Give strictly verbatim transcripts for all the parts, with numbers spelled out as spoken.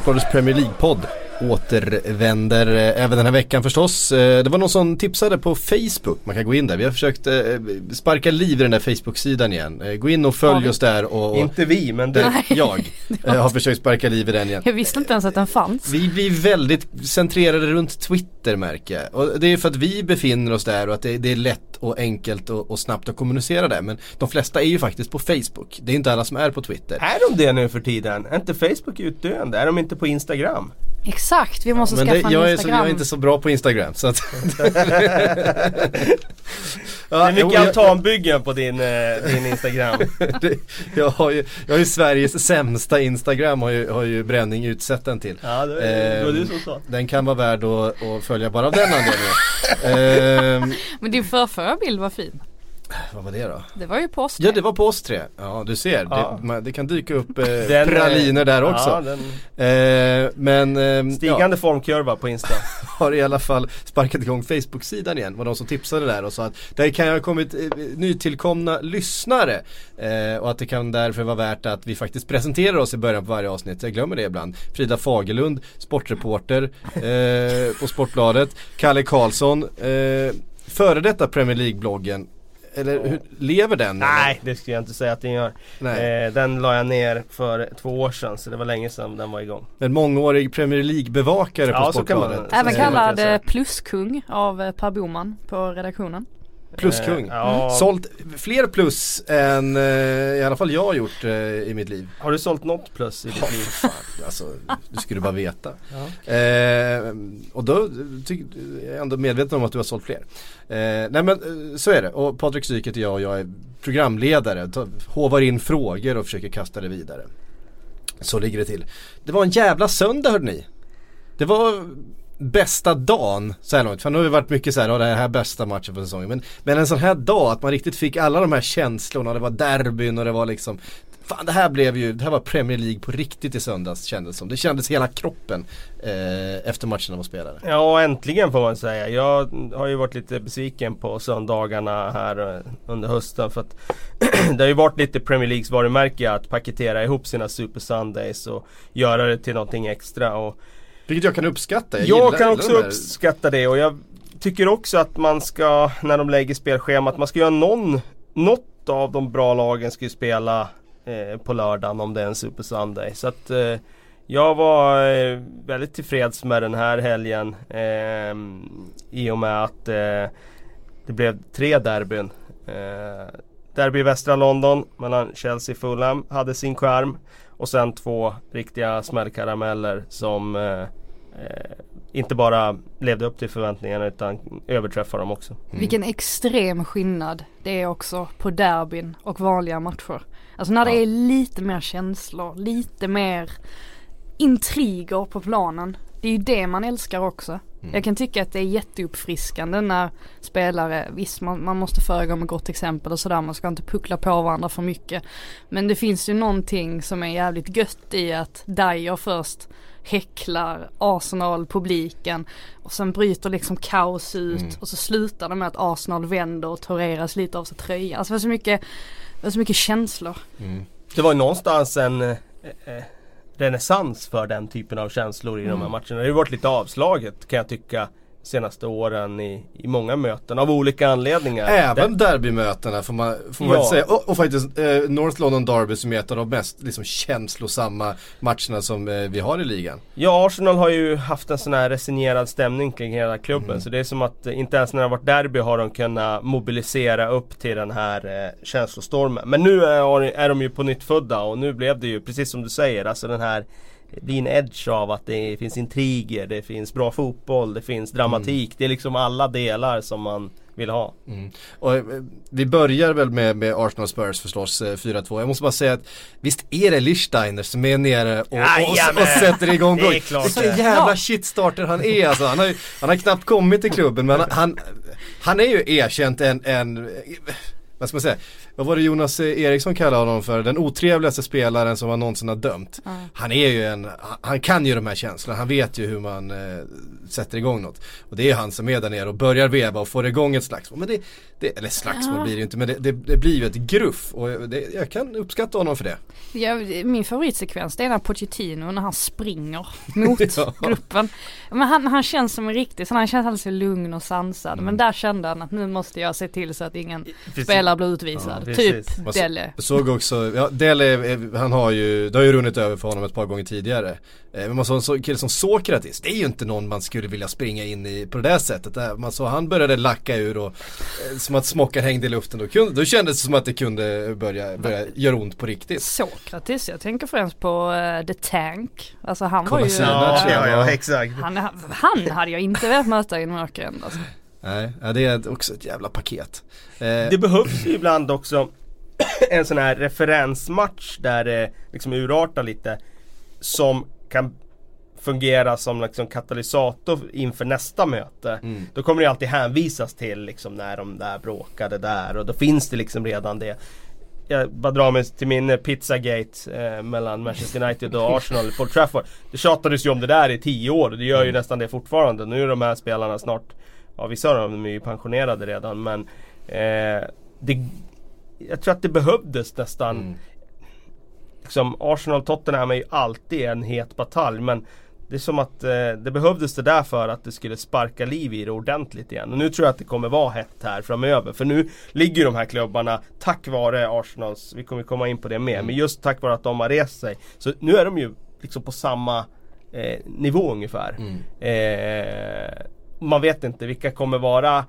Sportbladets Premier League-podd återvänder även den här veckan förstås. Det var någon som tipsade på Facebook. Man kan gå in där. Vi har försökt sparka liv i den där Facebook-sidan igen. Gå in och följ ja, oss där. Och, och inte vi, men det, jag har försökt sparka liv i den igen. Jag visste inte ens att den fanns. Vi blir väldigt centrerade runt Twitter, märker jag. Och det är för att vi befinner oss där och att det, det är lätt och enkelt och, och snabbt att kommunicera där. Men de flesta är ju faktiskt på Facebook. Det är inte alla som är på Twitter. Är de det nu för tiden? Är inte Facebook utdöende? Är de inte på Instagram? Exakt, vi måste ja, skaffa det, en jag Instagram. Är så, jag är inte så bra på Instagram. Så att ja, det är mycket altanbyggen på din, din Instagram. det, jag, har ju, jag har ju Sveriges sämsta Instagram, har ju, har ju Bränning utsett den till. Ja, det, det var du som sa. Den kan vara värd att, att följa bara av den anledningen. Men din förförbild var fin. Vad var det då? Det var ju på oss tre. Ja, det var på oss tre. Ja, du ser. Ja. Det, det kan dyka upp eh, den, praliner där också. Ja, den... eh, men, eh, stigande ja. formkurva på Insta. Har i alla fall sparkat igång Facebook-sidan igen. Var de som tipsade där och sa att där kan jag ha kommit eh, nytillkomna lyssnare. Eh, och att det kan därför vara värt att vi faktiskt presenterar oss i början på varje avsnitt. Jag glömmer det ibland. Frida Fagerlund, sportreporter eh, på Sportbladet. Kalle Karlsson, eh, före detta Premier League-bloggen. Eller hur, lever den? Nej, eller? Det skulle jag inte säga att den gör. Eh, den la jag ner för två år sedan, så det var länge sedan den var igång. En mångårig Premier League-bevakare ja, på Sportbladet. Även kallad eh, pluskung av Per Boman på redaktionen. Pluskung. Eh, ja. mm. Sålt fler plus än eh, i alla fall jag har gjort eh, i mitt liv. Har du sålt något plus i ditt oh, liv? Fan, alltså, du skulle bara veta. Ja. Eh, och då ty- jag är ändå medveten om att du har sålt fler. Eh, nej men så är det. Och Patrik Syket och jag, och jag är programledare. Ta, hovar in frågor och försöker kasta det vidare. Så ligger det till. Det var en jävla söndag, hörde ni. Det var... bästa dagen så här långt. För nu har vi varit mycket så här, ja, det här bästa matchen på säsongen. Men, men en sån här dag att man riktigt fick alla de här känslorna. Det var derbyn och det var liksom... Fan, det här blev ju... Det här var Premier League på riktigt i söndags, kändes som. Det kändes hela kroppen eh, efter matcherna var spelade. Ja, äntligen får man säga. Jag har ju varit lite besviken på söndagarna här under hösten. För att det har ju varit lite Premier Leagues varumärke att paketera ihop sina Super Sundays och göra det till någonting extra och... Vilket jag kan uppskatta. Jag, jag kan också uppskatta det, och jag tycker också att man ska, när de lägger spelschemat, man ska göra någon, något av de bra lagen ska ju spela eh, på lördagen om det är en Super Sunday. Så att eh, jag var eh, väldigt tillfreds med den här helgen eh, i och med att eh, det blev tre derbyn. Eh, derby i västra London mellan Chelsea och Fulham hade sin charm. Och sen två riktiga smällkarameller som eh, inte bara levde upp till förväntningarna utan överträffade dem också. Mm. Vilken extrem skillnad det är också på derbyn och vanliga matcher. Alltså när det ja. är lite mer känslor, lite mer intriger på planen. Det är ju det man älskar också. Mm. Jag kan tycka att det är jätteuppfriskande när spelare, visst man, man måste föregå med gott exempel och sådär, man ska inte puckla på varandra för mycket. Men det finns ju någonting som är jävligt gött i att Dier först häcklar Arsenal-publiken och sen bryter liksom kaos ut mm. och så slutar det med att Arsenal vänder och Torreiras lite av sig tröja. Alltså det var så mycket, det var så mycket känslor. Mm. Det var ju någonstans en... Eh, eh, renässans för den typen av känslor i mm. de här matcherna. Det har varit lite avslaget, kan jag tycka, senaste åren i, i många möten av olika anledningar. Även Den... derbymötena får man, får man ja. säga. Och, och faktiskt eh, North London Derby som är ett av de mest liksom, känslosamma matcherna som eh, vi har i ligan. Ja, Arsenal har ju haft en sån här resignerad stämning kring hela klubben. Mm. Så det är som att inte ens när det har varit derby har de kunnat mobilisera upp till den här eh, känslostormen. Men nu är, är de ju på nytt födda och nu blev det ju, precis som du säger, alltså den här... Det blir en edge av att det finns intriger, det finns bra fotboll, det finns dramatik. Mm. Det är liksom alla delar som man vill ha. Mm. Och, eh, vi börjar väl med, med Arsenal Spurs förstås, eh, fyra två. Jag måste bara säga att visst är det Lichtsteiner som är nere och, och, och, och sätter igång. Det är klart. Vilken jävla shitstarter han är. Alltså. Han, har, han har knappt kommit till klubben, men han, han, han är ju erkänt en... en vad ska man säga? Vad var det Jonas Eriksson kallade honom för? Den otrevligaste spelaren som man någonsin har dömt. Mm. Han är ju en, han kan ju de här känslorna. Han vet ju hur man eh, sätter igång något. Och det är han som är där nere och börjar veva och får igång ett slagsmål. Men det, det, eller slagsmål mm. blir det ju inte, men det, det, det blir ju ett gruff. Och det, jag kan uppskatta honom för det. Ja, min favoritsekvens det är när Pochettino, när han springer mot ja. gruppen. Men han, han känns som en riktig, så han känns alldeles lugn och sansad. Mm. Men där kände han att nu måste jag se till så att ingen precis. Spelare blir utvisad. Ja, typ Dele. Så, såg också, ja, Dele, han har ju, det har ju runnit över för honom ett par gånger tidigare. Men man såg en så, kille som Sokratis. Det är ju inte någon man skulle vilja springa in i på det där sättet. Man såg, han började lacka ur och som att smockar hängde i luften. Då, kunde, då kändes det som att det kunde börja, börja göra ont på riktigt. Sokratis, jag tänker främst på uh, The Tank. Alltså han var ju... Ja, äh, ja, ja, exakt. Han, han hade jag inte velat möta i en mörkränd. Alltså. Nej, ja, det är också ett jävla paket. Eh. Det behövs ju ibland också en sån här referensmatch där det liksom urartar lite som kan fungera som liksom katalysator inför nästa möte. Mm. Då kommer det alltid hänvisas till liksom när de där bråkade där och då finns det liksom redan det. Jag bara drar mig till min Pizzagate eh, mellan Manchester United och Arsenal på Trafford. Det tjatades ju om det där i tio år och det gör ju mm. nästan det fortfarande. Nu är de här spelarna snart, ja vissa av dem är ju pensionerade redan, men eh, det, jag tror att det behövdes nästan mm. liksom Arsenal-Tottenham är ju alltid en het batalj, men det är som att eh, det behövdes det där för att det skulle sparka liv i det ordentligt igen. Och nu tror jag att det kommer vara hett här framöver. För nu ligger de här klubbarna tack vare Arsenals, vi kommer komma in på det mer, mm. men just tack vare att de har rest sig. Så nu är de ju liksom på samma eh, nivå ungefär. Mm. Eh, man vet inte vilka kommer vara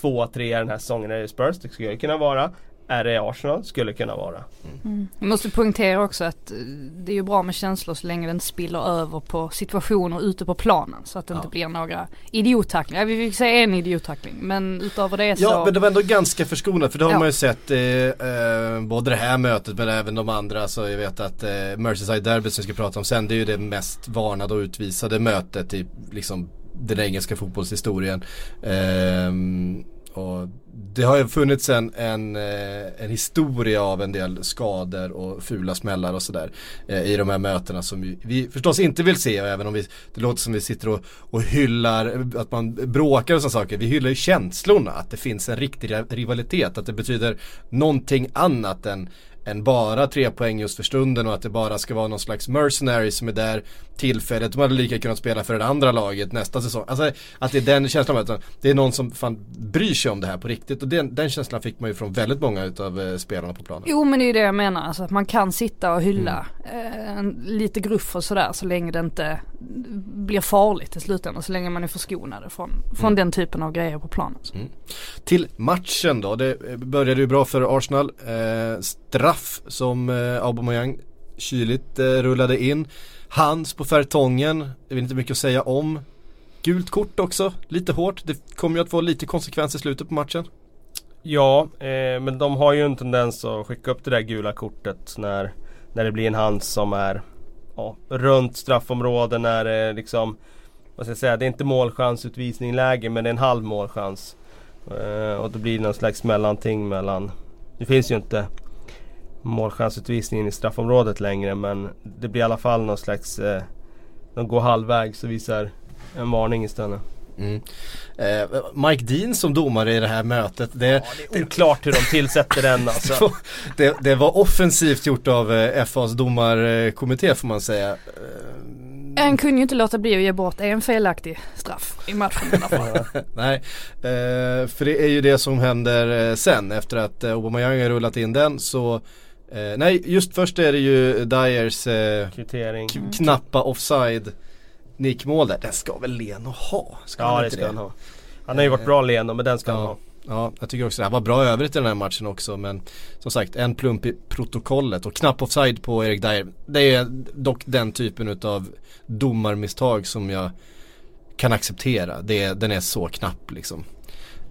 två, tre den här säsongen. Är det Spurs? Det skulle kunna vara. Är det Arsenal? Skulle kunna vara. Mm. Jag måste poängtera också att det är ju bra med känslor så länge den spiller över på situationer ute på planen så att det ja. inte blir några idiottacklingar. Vi fick säga en idiottackling, men utöver det så... Ja, men det var ändå ganska förskonat för det har ja. man ju sett eh, eh, både det här mötet men även de andra. Så jag vet att eh, Merseyside Derby som vi ska prata om sen, det är ju det mest varnade och utvisade mötet i liksom den engelska fotbollshistorien. Ehm, och det har ju funnits en, en, en historia av en del skador och fula smällar och sådär eh, i de här mötena som vi förstås inte vill se, även om vi, det låter som vi sitter och, och hyllar att man bråkar och såna saker. Vi hyllar ju känslorna, att det finns en riktig rivalitet, att det betyder någonting annat än än bara tre poäng just för stunden och att det bara ska vara någon slags mercenary som är där tillfället. De hade lika kunnat spela för det andra laget nästa säsong. Alltså att det är den känslan, det är någon som fan bryr sig om det här på riktigt och den, den känslan fick man ju från väldigt många utav spelarna på planen. Jo, men det är ju det jag menar, alltså att man kan sitta och hylla mm. eh, lite gruff och sådär så länge det inte blir farligt i slutändan, så länge man är förskonad från, från mm. den typen av grejer på planen. Mm. Till matchen då, det började ju bra för Arsenal. Eh, straff som eh, Aubameyang kyligt eh, rullade in. Hands på färtongen. Det är inte mycket att säga om. Gult kort också, lite hårt. Det kommer ju att få lite konsekvens i slutet på matchen. Ja, eh, men de har ju en tendens att skicka upp det där gula kortet när, när det blir en hand som är ja, runt straffområden när det eh, liksom, vad ska jag säga, det är inte målchansutvisning läge, men det är en halv målchans. Eh, och då blir det någon slags mellanting mellan, det finns ju inte målchansutvisningen i straffområdet längre, men det blir i alla fall någon slags eh, de går halvväg så visar en varning istället. Mm. Eh, Mike Dean som domare i det här mötet, det, ja, det är oklart hur de tillsätter den alltså. det, det var offensivt gjort av eh, F A:s domarkommitté får man säga. En kunde ju inte låta bli att ge bort en felaktig straff i matchen. Nej, eh, för det är ju det som händer sen efter att Aubameyang har rullat in den så eh, nej, just först är det ju Diers eh, k- knappa offside nickmål där. Den ska väl Leno ha? Ska ja, han det ska det? Han ha. Han har ju varit bra Leno, men den ska ja. han ha. Ja, jag tycker också det här var bra övrigt i den här matchen också, men som sagt, en plump i protokollet och knapp offside på Eric Dier. Det är dock den typen utav domarmisstag som jag kan acceptera. Det är, den är så knapp liksom.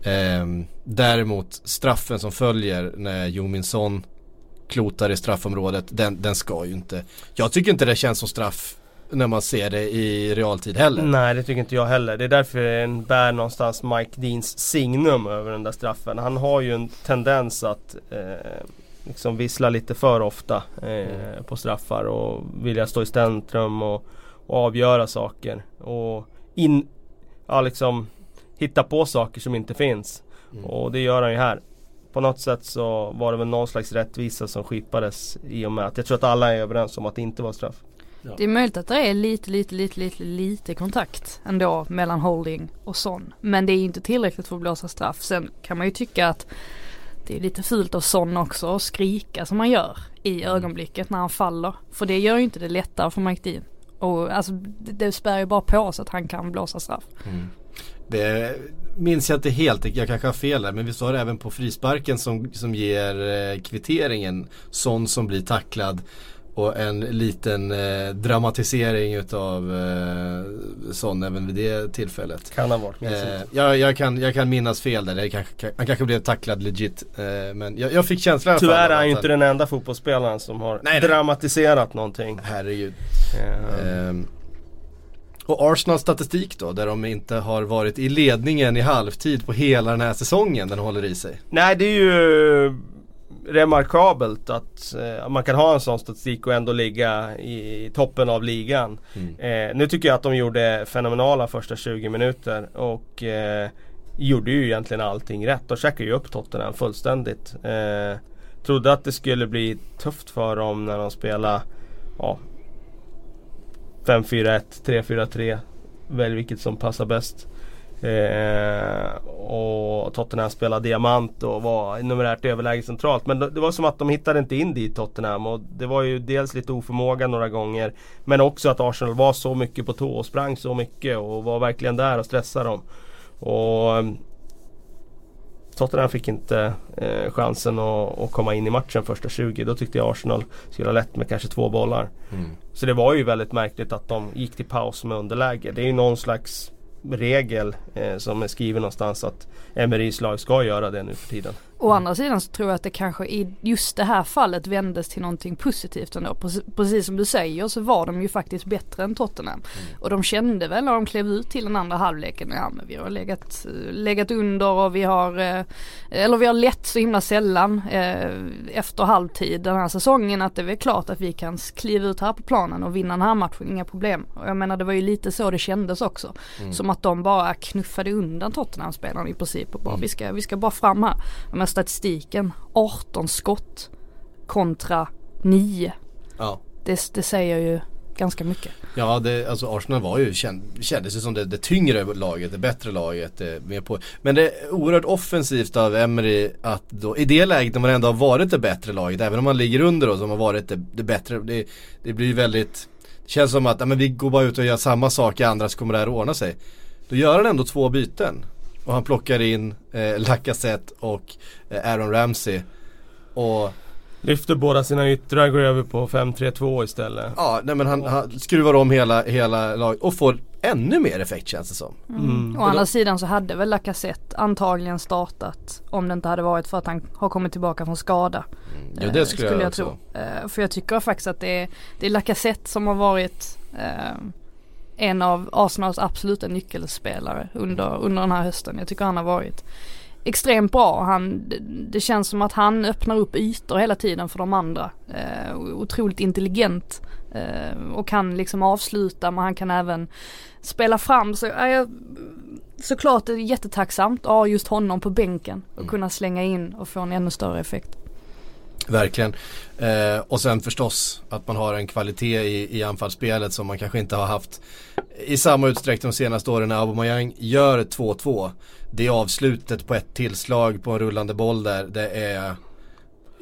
Ehm, däremot straffen som följer när Jominsson klotar i straffområdet, den, den ska ju inte. Jag tycker inte det känns som straff när man ser det i realtid heller. Nej, det tycker inte jag heller. Det är därför en bär någonstans Mike Deans signum över den där straffen. Han har ju en tendens att eh, liksom vissla lite för ofta eh, mm. på straffar och vilja stå i centrum och, och avgöra saker och in, ja, liksom, hitta på saker som inte finns. Mm. Och det gör han ju här. På något sätt så var det väl någon slags rättvisa som skipades i och med att jag tror att alla är överens om att det inte var straff. Ja. Det är möjligt att det är lite, lite, lite, lite, lite kontakt ändå mellan Holding och Son. Men det är inte tillräckligt för att blåsa straff. Sen kan man ju tycka att det är lite fult av Son också att skrika som man gör i ögonblicket när han faller. För det gör ju inte det lättare för Mike Dean. Och alltså, det spär ju bara på så att han kan blåsa straff. Mm. Det minns jag inte helt, jag kanske har fel där, men vi sa det även på frisparken som, som ger eh, kvitteringen. Son som blir tacklad och en liten eh, dramatisering utav eh, Son även vid det tillfället. Kan ha varit, minns eh, jag, jag, kan, jag kan minnas fel där, jag kanske, kan, han kanske blev tacklad legit, eh, men jag, jag fick känslan. Tyvärr är ju inte den enda fotbollsspelaren som har nej, nej. dramatiserat någonting. Herregud. Yeah. Eh, Och Arsenals statistik då, där de inte har varit i ledningen i halvtid på hela den här säsongen, den håller i sig. Nej, det är ju remarkabelt att eh, man kan ha en sån statistik och ändå ligga i, i toppen av ligan. Mm. Eh, nu tycker jag att de gjorde fenomenala första tjugo minuter och eh, gjorde ju egentligen allting rätt. De checkade ju upp Tottenham fullständigt. Eh, trodde att det skulle bli tufft för dem när de spelade... Ja, fem fyra ett, tre fyra tre, väl vilket som passar bäst. Eh, och Tottenham spelade diamant och var numerärt överläge centralt. Men det var som att de hittade inte in dit, Tottenham. Och det var ju dels lite oförmåga några gånger, men också att Arsenal var så mycket på tå och sprang så mycket och var verkligen där och stressade dem. Och Tottenham fick inte eh, chansen att, att komma in i matchen första tjugo. Då tyckte jag Arsenal skulle ha lätt med kanske två bollar. Mm. Så det var ju väldigt märkligt att de gick till paus med underläge. Det är ju någon slags regel eh, som är skriven någonstans att Emerys lag ska göra det nu för tiden. Å andra sidan så tror jag att det kanske i just det här fallet vändes till någonting positivt ändå. Precis som du säger så var de ju faktiskt bättre än Tottenham. Mm. Och de kände väl när de klev ut till den andra halvleken, ja men vi har legat, legat under och vi har eh, eller vi har lett så himla sällan eh, efter halvtid den här säsongen att det är väl klart att vi kan kliva ut här på planen och vinna den här matchen, inga problem. Och jag menar det var ju lite så det kändes också. Mm. Som att de bara knuffade undan Tottenham-spelarna i princip och bara mm. vi, ska, vi ska bara fram här. Men statistiken, arton skott kontra nio. Ja. Det, det säger ju ganska mycket. Ja, det, alltså Arsenal var ju, kändes ju som det, det tyngre laget, det bättre laget. Det, mer på. Men det är oerhört offensivt av Emery att då, i det läget när man ändå har varit det bättre laget, även om man ligger under och som har varit det, det bättre, det, det blir ju väldigt, det känns som att ja, men vi går bara ut och gör samma sak i andra så kommer det här ordna sig. Då gör han ändå två byten. Och han plockar in eh, Lacazette och eh, Aaron Ramsey. Och lyfter båda sina yttrar och går över på fem tre två istället. Ja, nej, men han, han skruvar om hela, hela laget och får ännu mer effekt känns det som. Mm. Mm. Å andra sidan så hade väl Lacazette antagligen startat om det inte hade varit för att han har kommit tillbaka från skada. Mm. Jo, det skulle, eh, skulle jag, jag tro. Eh, för jag tycker faktiskt att det är, det är Lacazette som har varit... Eh, en av Arsenals absoluta nyckelspelare under, under den här hösten. Jag tycker han har varit extremt bra. Han, det känns som att han öppnar upp ytor hela tiden för de andra. Eh, otroligt intelligent eh, och kan liksom avsluta, men han kan även spela fram. Så är jag såklart är det jättetacksamt att ha just honom på bänken och mm. kunna slänga in och få en ännu större effekt. Verkligen. Eh, och sen förstås att man har en kvalitet i, i anfallsspelet som man kanske inte har haft i samma utsträckning de senaste åren. När Aubameyang gör två två. Det är avslutet på ett tillslag på en rullande boll där. Det är,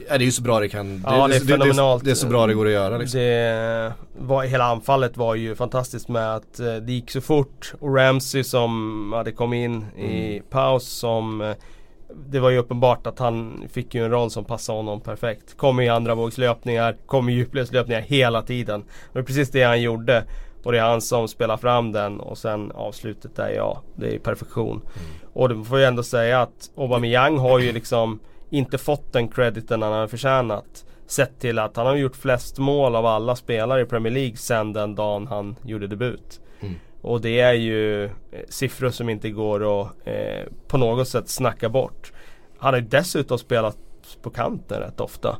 är det ju så bra det kan. Det, ja, det är det, fenomenalt. Det, det är så bra det går att göra. Liksom. Det var, hela anfallet var ju fantastiskt med att det gick så fort. Och Ramsey som hade kommit in mm. i paus som... Det var ju uppenbart att han fick ju en roll som passade honom perfekt. Kom i andra vågslöpningar, kom i djupledslöpningar hela tiden. Det är precis det han gjorde. Och det är han som spelar fram den. Och sen avslutet där, ja, det är perfektion. Mm. Och det får ju ändå säga att Aubameyang har ju liksom inte fått den crediten han har förtjänat. sett till att han har gjort flest mål av alla spelare i Premier League sedan den dagen han gjorde debut. Mm. Och det är ju siffror som inte går att eh, på något sätt snacka bort. Han har ju dessutom spelat på kanten rätt ofta.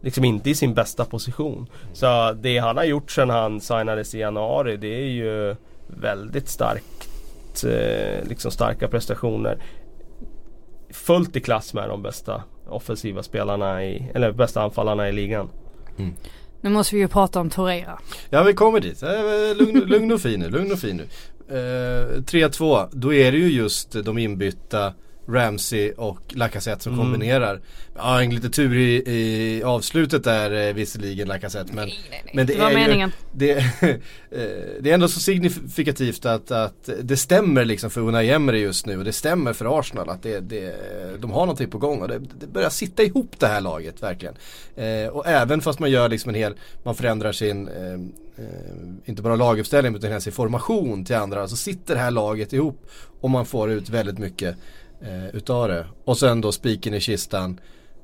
Liksom inte i sin bästa position. Så det han har gjort sedan han signades i januari, det är ju väldigt starkt, eh, liksom starka prestationer. Fullt i klass med de bästa offensiva spelarna i, eller bästa anfallarna i ligan. Mm. Nu måste vi ju prata om Torreira. Ja, vi kommer dit. Lugn, lugn och fin nu. Lugn och fin nu. Uh, tre två, då är det ju just de inbytta Ramsey och Lacazette som mm. kombinerar. Ja, en lite tur i, i avslutet där visserligen Lacazette, men nej, nej, nej. men det, det var är meningen. Ju, det, det är ändå så signifikativt att, att det stämmer liksom för Unai Emery just nu, och det stämmer för Arsenal att det, det, de har någonting på gång, och det, det börjar sitta ihop det här laget verkligen. Eh, och även fast man gör liksom en hel, man förändrar sin eh, inte bara laguppställning utan ens i formation till andra, så sitter det här laget ihop och man får ut väldigt mycket utav det. Och sen då spiken i kistan,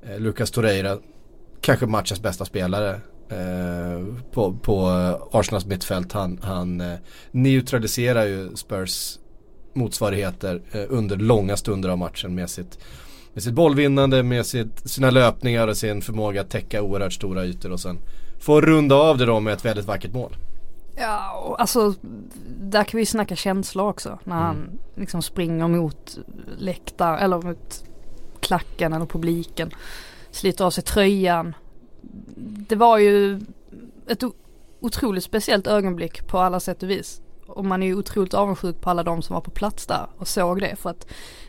eh, Lucas Torreira, kanske matchens bästa spelare eh, på, på Arsenals mittfält. Han, han eh, neutraliserar ju Spurs motsvarigheter eh, under långa stunder av matchen med sitt, med sitt bollvinnande, med sitt, sina löpningar och sin förmåga att täcka oerhört stora ytor och sen få runda av det då med ett väldigt vackert mål. Ja, alltså där kan vi snacka känsla också när mm. han liksom springer mot läktar eller mot klacken eller publiken, sliter av sig tröjan. Det var ju ett o- otroligt speciellt ögonblick på alla sätt och vis, och man är ju otroligt avundsjuk på alla de som var på plats där och såg det, för att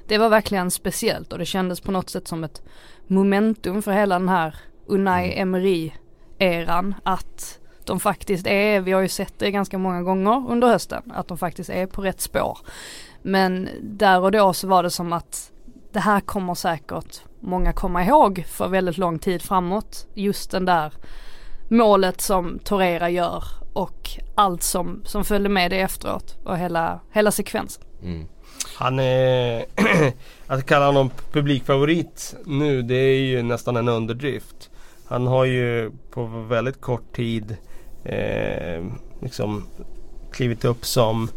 det var verkligen speciellt, och det kändes på något sätt som ett momentum för hela den här Unai Emery-eran att de faktiskt är, vi har ju sett det ganska många gånger under hösten, att de faktiskt är på rätt spår. Men där och då så var det som att det här kommer säkert många komma ihåg för väldigt lång tid framåt. Just den där målet som Torreira gör och allt som, som följde med det efteråt och hela, hela sekvensen. Mm. Han är, att kalla honom publikfavorit nu, det är ju nästan en underdrift. Han har ju på väldigt kort tid Eh, liksom klivit upp som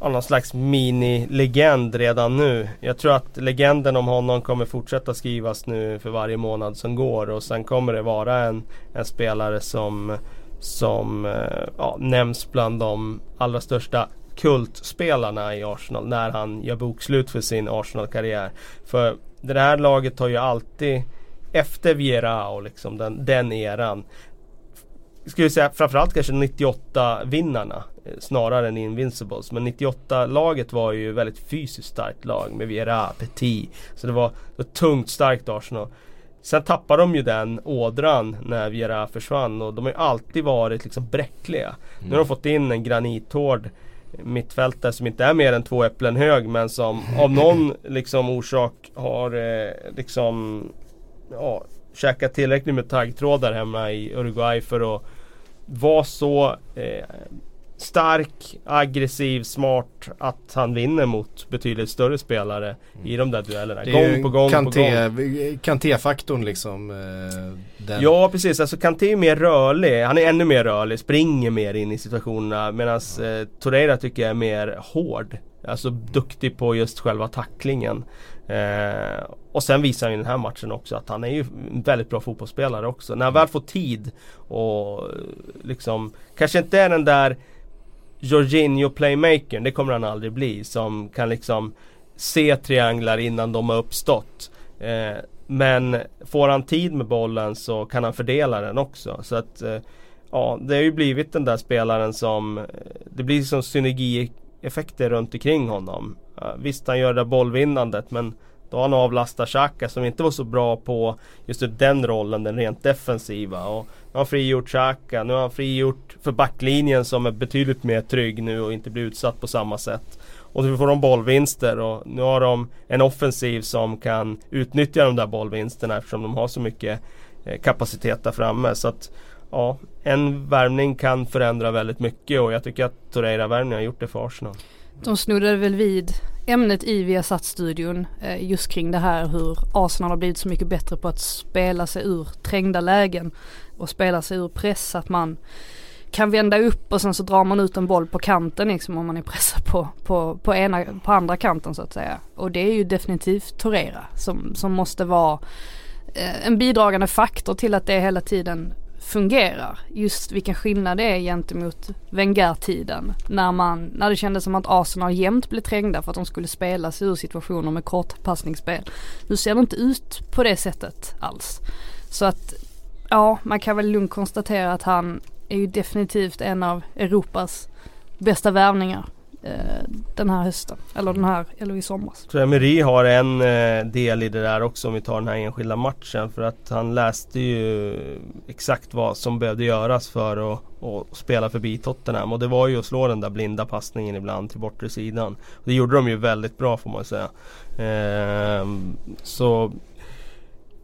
någon slags mini-legend redan nu. Jag tror att legenden om honom kommer fortsätta skrivas nu för varje månad som går, och sen kommer det vara en, en spelare som, som eh, ja, nämns bland de allra största kultspelarna i Arsenal när han gör bokslut för sin Arsenal-karriär. För det här laget har ju alltid efter Vieira och liksom den, den eran, skulle jag säga framförallt kanske nittioåtta-vinnarna snarare än Invincibles. Men nittioåtta-laget var ju väldigt fysiskt starkt lag med Vieira, Petit. Så det var ett tungt starkt Arsenal. Sen tappade de ju den ådran när Vieira försvann, och de har ju alltid varit liksom bräckliga. Mm. Nu har de fått in en granithård mittfältare som inte är mer än två äpplen hög, men som av någon liksom orsak har eh, liksom ja, käkat tillräckligt med taggtrådar hemma i Uruguay för att var så eh, stark, aggressiv, smart att han vinner mot betydligt större spelare i de där duellerna. Gång på gång Kanté, på gång. Kanté-faktorn liksom. Eh, den. Ja, precis. Alltså Kanté är mer rörlig. Han är ännu mer rörlig. Springer mer in i situationerna. Medan eh, Torreira tycker jag är mer hård. Alltså duktig på just själva tacklingen. Eh, och sen visar han i den här matchen också att han är ju en väldigt bra fotbollsspelare också. När han väl får tid och liksom, kanske inte är den där Jorginho-playmakern, det kommer han aldrig bli, som kan liksom se trianglar innan de har uppstått. Eh, men får han tid med bollen så kan han fördela den också. Så att eh, ja, det har ju blivit den där spelaren som, det blir som synergi effekter runt omkring honom. Visst, han gör det bollvinnandet, men då han avlastar Xhaka som inte var så bra på just den rollen, den rent defensiva, och nu har han frigjort Xhaka, nu har han frigjort för backlinjen som är betydligt mer trygg nu och inte blir utsatt på samma sätt, och så får de bollvinster, och nu har de en offensiv som kan utnyttja de där bollvinsterna eftersom de har så mycket kapacitet där framme. Så att ja, en värvning kan förändra väldigt mycket, och jag tycker att Torreira-värvningen har gjort det för Arsenal. De snurrade väl vid ämnet i Viasat-studion just kring det här, hur Arsenal har blivit så mycket bättre på att spela sig ur trängda lägen och spela sig ur press, att man kan vända upp och sen så drar man ut en boll på kanten liksom, om man är pressad på, på, på, ena, på andra kanten så att säga. Och det är ju definitivt Torreira som, som måste vara en bidragande faktor till att det hela tiden fungerar. Just vilken skillnad det är gentemot Wenger-tiden, när, man, när det kändes som att Arsenal jämt blev trängda för att de skulle spela sig ur situationer med kort passningsspel. Nu ser det inte ut på det sättet alls. Så att ja, man kan väl lugnt konstatera att han är ju definitivt en av Europas bästa värvningar eh, den här hösten, eller den här eller i somras. Så Emery har en eh, del i det där också, om vi tar den här enskilda matchen, för att han läste ju exakt vad som behövde göras för att och spela förbi Tottenham, och det var ju att slå den där blinda passningen ibland till bortre sidan. Det gjorde de ju väldigt bra, får man säga. Eh, så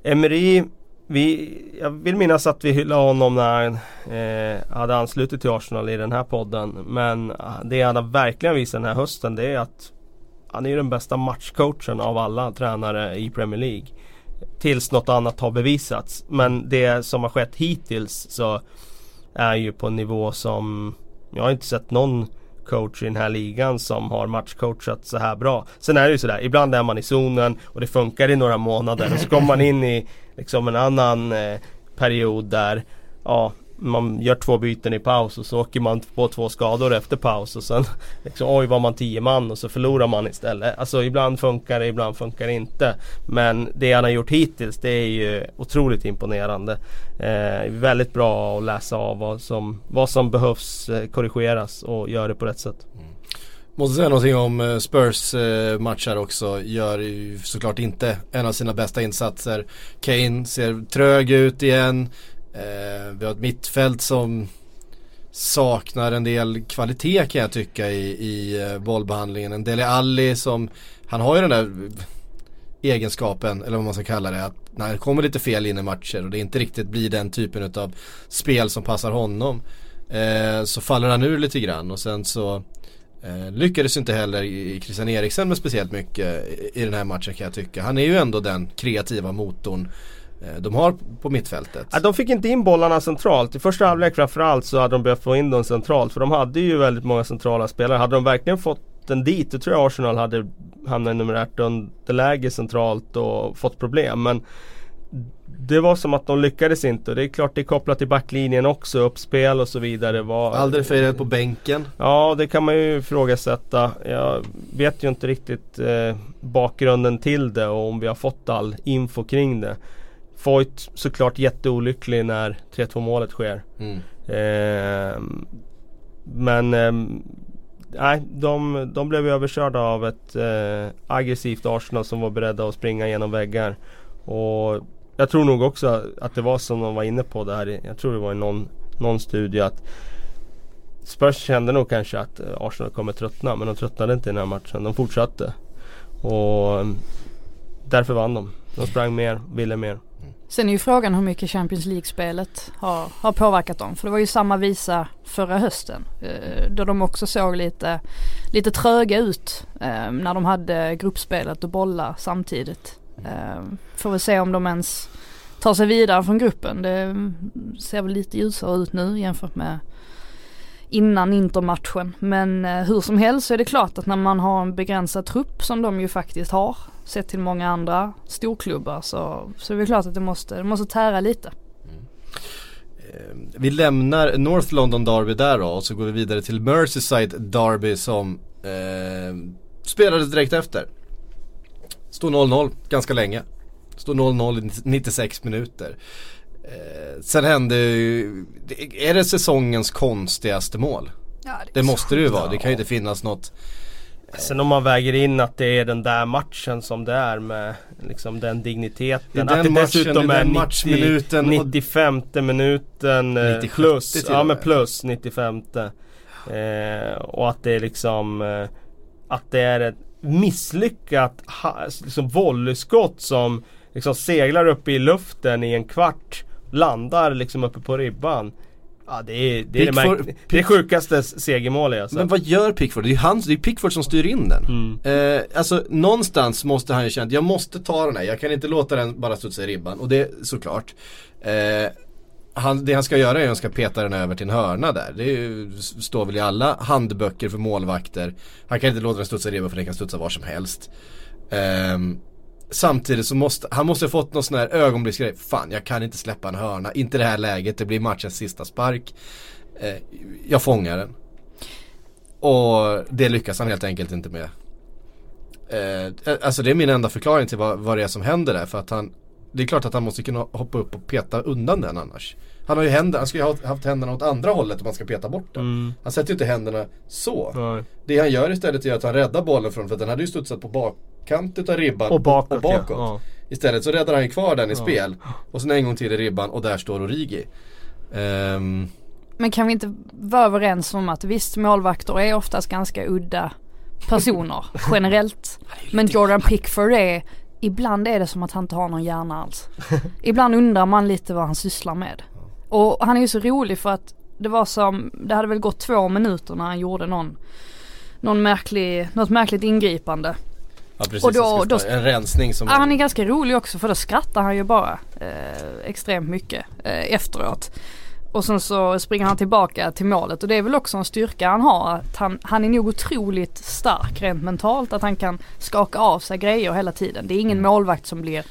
Emery, Vi, jag vill minnas att vi hyllade honom när han eh, hade anslutit till Arsenal i den här podden. Men det han har verkligen visat den här hösten, det är att han är den bästa matchcoachen av alla tränare i Premier League. Tills något annat har bevisats. Men det som har skett hittills så är ju på en nivå som... Jag har inte sett någon coach i den här ligan som har matchcoachat så här bra. Sen är det ju sådär, ibland är man i zonen och det funkar i några månader, och så kommer man in i liksom en annan eh, period där ja, man gör två byten i paus och så åker man på två skador efter paus, och sen liksom, oj var man tio man och så förlorar man istället. Alltså ibland funkar det, ibland funkar det inte, men det han har gjort hittills, det är ju otroligt imponerande. Eh, väldigt bra att läsa av vad som, vad som behövs korrigeras och göra det på rätt sätt. Mm. Måste säga någonting om Spurs matcher också. Gör ju såklart inte en av sina bästa insatser. Kane ser trög ut igen. Eh, vi har ett mittfält som saknar en del kvalitet, kan jag tycka, i, i bollbehandlingen. En Dele Alli som, han har ju den där egenskapen, eller vad man ska kalla det, att när det kommer lite fel in i matcher och det inte riktigt blir den typen av spel som passar honom, eh, så faller han ur lite grann. Och sen så eh, lyckades inte heller Christian Eriksen med speciellt mycket i, i den här matchen, kan jag tycka. Han är ju ändå den kreativa motorn de har på mittfältet. Ja, de fick inte in bollarna centralt. I första halvlek framförallt så hade de behövt få in dem centralt, för de hade ju väldigt många centrala spelare. Hade de verkligen fått den dit, då tror jag Arsenal hade hamnat i numerärt underläge centralt och fått problem. Men det var som att de lyckades inte, och det är klart det är kopplat till backlinjen också, uppspel och så vidare. Var... Aldrig fejrad på bänken. Ja, det kan man ju ifrågasätta. Jag vet ju inte riktigt eh, bakgrunden till det och om vi har fått all info kring det. Foyt såklart jätteolycklig när tre två målet sker. Mm. Eh, men eh, de, de blev överkörda av ett eh, aggressivt Arsenal som var beredda att springa genom väggar. Och jag tror nog också att det var som de var inne på det här. Jag tror det var i någon, någon studie att Spurs kände nog kanske att Arsenal kommer tröttna, men de tröttnade inte i den här matchen. De fortsatte. Och därför vann de. De sprang mer, ville mer. Sen är ju frågan hur mycket Champions League-spelet har, har påverkat dem. För det var ju samma visa förra hösten, då de också såg lite, lite tröga ut när de hade gruppspelet och bollar samtidigt. Får vi se om de ens tar sig vidare från gruppen. Det ser väl lite ljusare ut nu jämfört med innan Inter-matchen. Men hur som helst så är det klart att när man har en begränsad trupp, som de ju faktiskt har sett till många andra storklubbar, så, så är det klart att det måste, det måste tära lite. Mm. Vi lämnar North London Derby där då, och så går vi vidare till Merseyside Derby som eh, spelades direkt efter. Stod noll noll ganska länge. Stod noll noll i nittiosex minuter. Eh, sen hände ju... Är det säsongens konstigaste mål? Ja, det, det måste det ju vara. Det kan ju inte finnas något... Sen om man väger in att det är den där matchen som det är, med liksom den digniteten, att det matchen, dessutom är nittio, nittiofemte minuten nittio, plus, ja men plus nittiofemte eh, och att det är liksom eh, att det är ett misslyckat ha, liksom volleyskott som liksom seglar upp i luften i en kvart, landar liksom uppe på ribban. Ja, det är det, Pickford, är det, märk- det sjukaste segermålet alltså. Men vad gör Pickford? Det är ju han, det är Pickford som styr in den. Mm. Eh, alltså någonstans måste han ju känna att jag måste ta den här. Jag kan inte låta den bara studsa i ribban, och det såklart. Eh, han, det han ska göra är att han ska peta den över till en hörna där. Det är ju, står väl i alla handböcker för målvakter. Han kan inte låta den studsa i ribban, för den kan studsa var som helst. Eh, Samtidigt så måste han måste ha fått någon sån här ögonblicksgrej. Fan, jag kan inte släppa en hörna. Inte det här läget, det blir matchens sista spark. eh, Jag fångar den. Och det lyckas han helt enkelt inte med. eh, Alltså det är min enda förklaring till vad, vad det är som händer där. För att han, det är klart att han måste kunna hoppa upp och peta undan den annars. Han har ju händer, han skulle ju ha haft händerna åt andra hållet om man ska peta bort den. Mm. Han sätter ju inte händerna så. Nej. Det han gör istället är att han räddar bollen från, för den hade ju studsat på bak kant utav ribban och bakåt, och bakåt. Ja, ja. Istället så räddar han ju kvar den i ja. spel. Och sen en gång till i ribban, och där står Origi. um. Men kan vi inte vara överens om att visst, målvakter är oftast ganska udda personer generellt, men Jordan Pickford är, ibland är det som att han inte har någon hjärna alls. Ibland undrar man lite vad han sysslar med. Och han är ju så rolig, för att det var som, det hade väl gått två minuter när han gjorde någon, någon märklig, något märkligt ingripande. Ja, precis, och då, då, en rensning som... Han är ganska rolig också, för då skrattar han ju bara eh, extremt mycket eh, efteråt. Och sen så springer han tillbaka till målet. Och det är väl också en styrka han har, att han, han är nog otroligt stark rent mentalt, att han kan skaka av sig grejer hela tiden. Det är ingen mm. målvakt som blir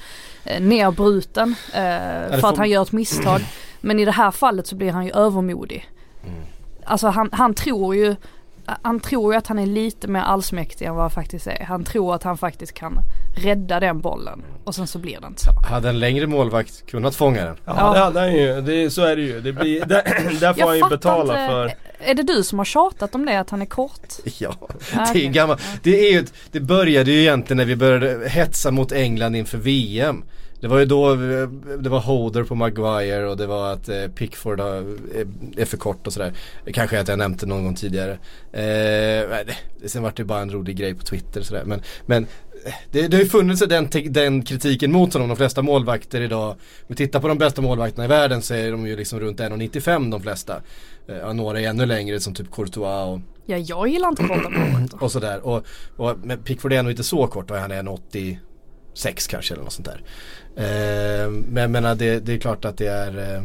eh, nerbruten eh, för får... att han gör ett misstag. Men i det här fallet så blir han ju övermodig. Mm. Alltså han, han tror ju Han tror ju att han är lite mer allsmäktig än vad han faktiskt är. Han tror att han faktiskt kan rädda den bollen. Och sen så blir den så. Hade en längre målvakt kunnat fånga den? Ja, ja. Det hade han ju. Det, så är det ju. Det blir, där, där får han ju betala inte, för... Är det du som har tjatat om det, att han är kort? Ja, det är gammalt. Det, är ju, det började ju egentligen när vi började hetsa mot England inför V M. Det var ju då det var holder på Maguire, och det var att Pickford är för kort och sådär. Kanske att jag nämnde någon gång tidigare. Eh, sen var det bara en rolig grej på Twitter sådär. Men, men det, det har ju funnits den, den kritiken mot honom. De flesta målvakter idag, om vi tittar på de bästa målvakterna i världen, så är de ju liksom runt en komma nittiofem de flesta. Eh, några är ännu längre, som typ Courtois och... Ja, jag gillar inte korta målvakter. Och sådär. Och, och, men Pickford är ändå inte så kort, och han är en åttio... sex kanske eller något sånt där. Eh, men jag menar, det, det är klart att det är... Eh,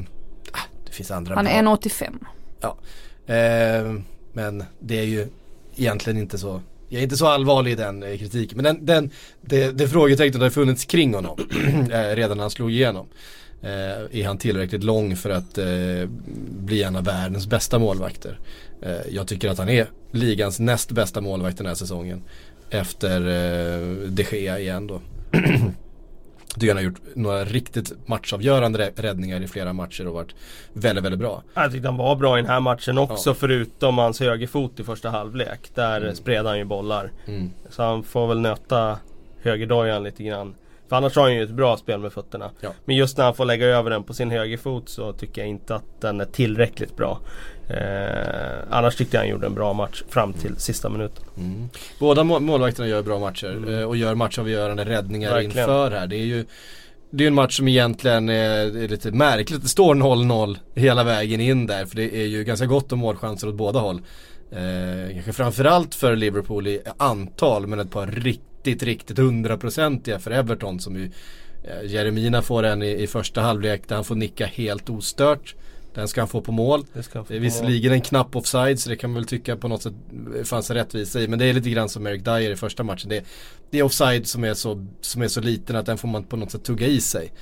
det finns andra... Han är en komma åttiofem. Ja. Eh, men det är ju egentligen inte så... Jag är inte så allvarlig i den eh, kritiken. Men den, den, det, det frågetecknet har funnits kring honom eh, redan när han slog igenom. Eh, är han tillräckligt lång för att eh, bli en av världens bästa målvakter? Eh, jag tycker att han är ligans näst bästa målvakt den här säsongen. Efter eh, De Gea igen då. Du har gjort några riktigt matchavgörande räddningar i flera matcher och varit väldigt, väldigt bra. Jag tyckte han var bra i den här matchen också, ja. Förutom hans högerfot i första halvlek. Där mm. spred han ju bollar. Mm. Så han får väl nöta högerdojan lite grann. För annars har han ju ett bra spel med fötterna. Ja. Men just när han får lägga över den på sin högerfot, så tycker jag inte att den är tillräckligt bra. Eh, annars tyckte jag han gjorde en bra match fram till mm. sista minuten. Mm. Båda må- målvakterna gör bra matcher mm. eh, och gör matchavgörande räddningar. Verkligen. Inför här. Det är ju det är en match som egentligen är, är lite märkligt. Det står noll noll hela vägen in där, för det är ju ganska gott om målchanser åt båda håll. Eh, kanske framförallt för Liverpool i antal, men ett par riktigt, riktigt hundraprocentiga för Everton, som ju eh, Jeremina får en i, i första halvlek där han får nicka helt ostört. Den ska han få på mål. Det, ska få det är visserligen en knapp offside, så det kan man väl tycka på något sätt fanns en rättvisa i. Men det är lite grann som Eric Dier i första matchen. Det är, det är offside som är, så, som är så liten att den får man på något sätt tugga i sig.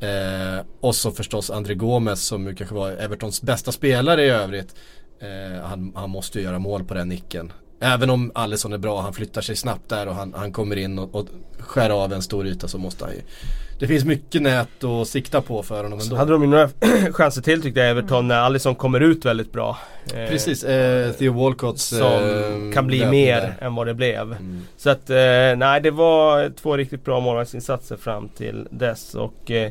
Eh, och så förstås Andre Gomes, som kanske var Evertons bästa spelare i övrigt. Eh, han, han måste ju göra mål på den nicken. Även om Alisson är bra, han flyttar sig snabbt där och han, han kommer in och, och skär av en stor yta, så måste han ju. Det finns mycket nät att sikta på för honom ändå. Hade de ju några chanser till, tyckte jag, Everton, när Alisson kommer ut väldigt bra. Eh, Precis, eh, Theo Walcott som eh, kan bli mer där än vad det blev. Mm. Så att, eh, nej, det var två riktigt bra målvaktsinsatser fram till dess. Och eh,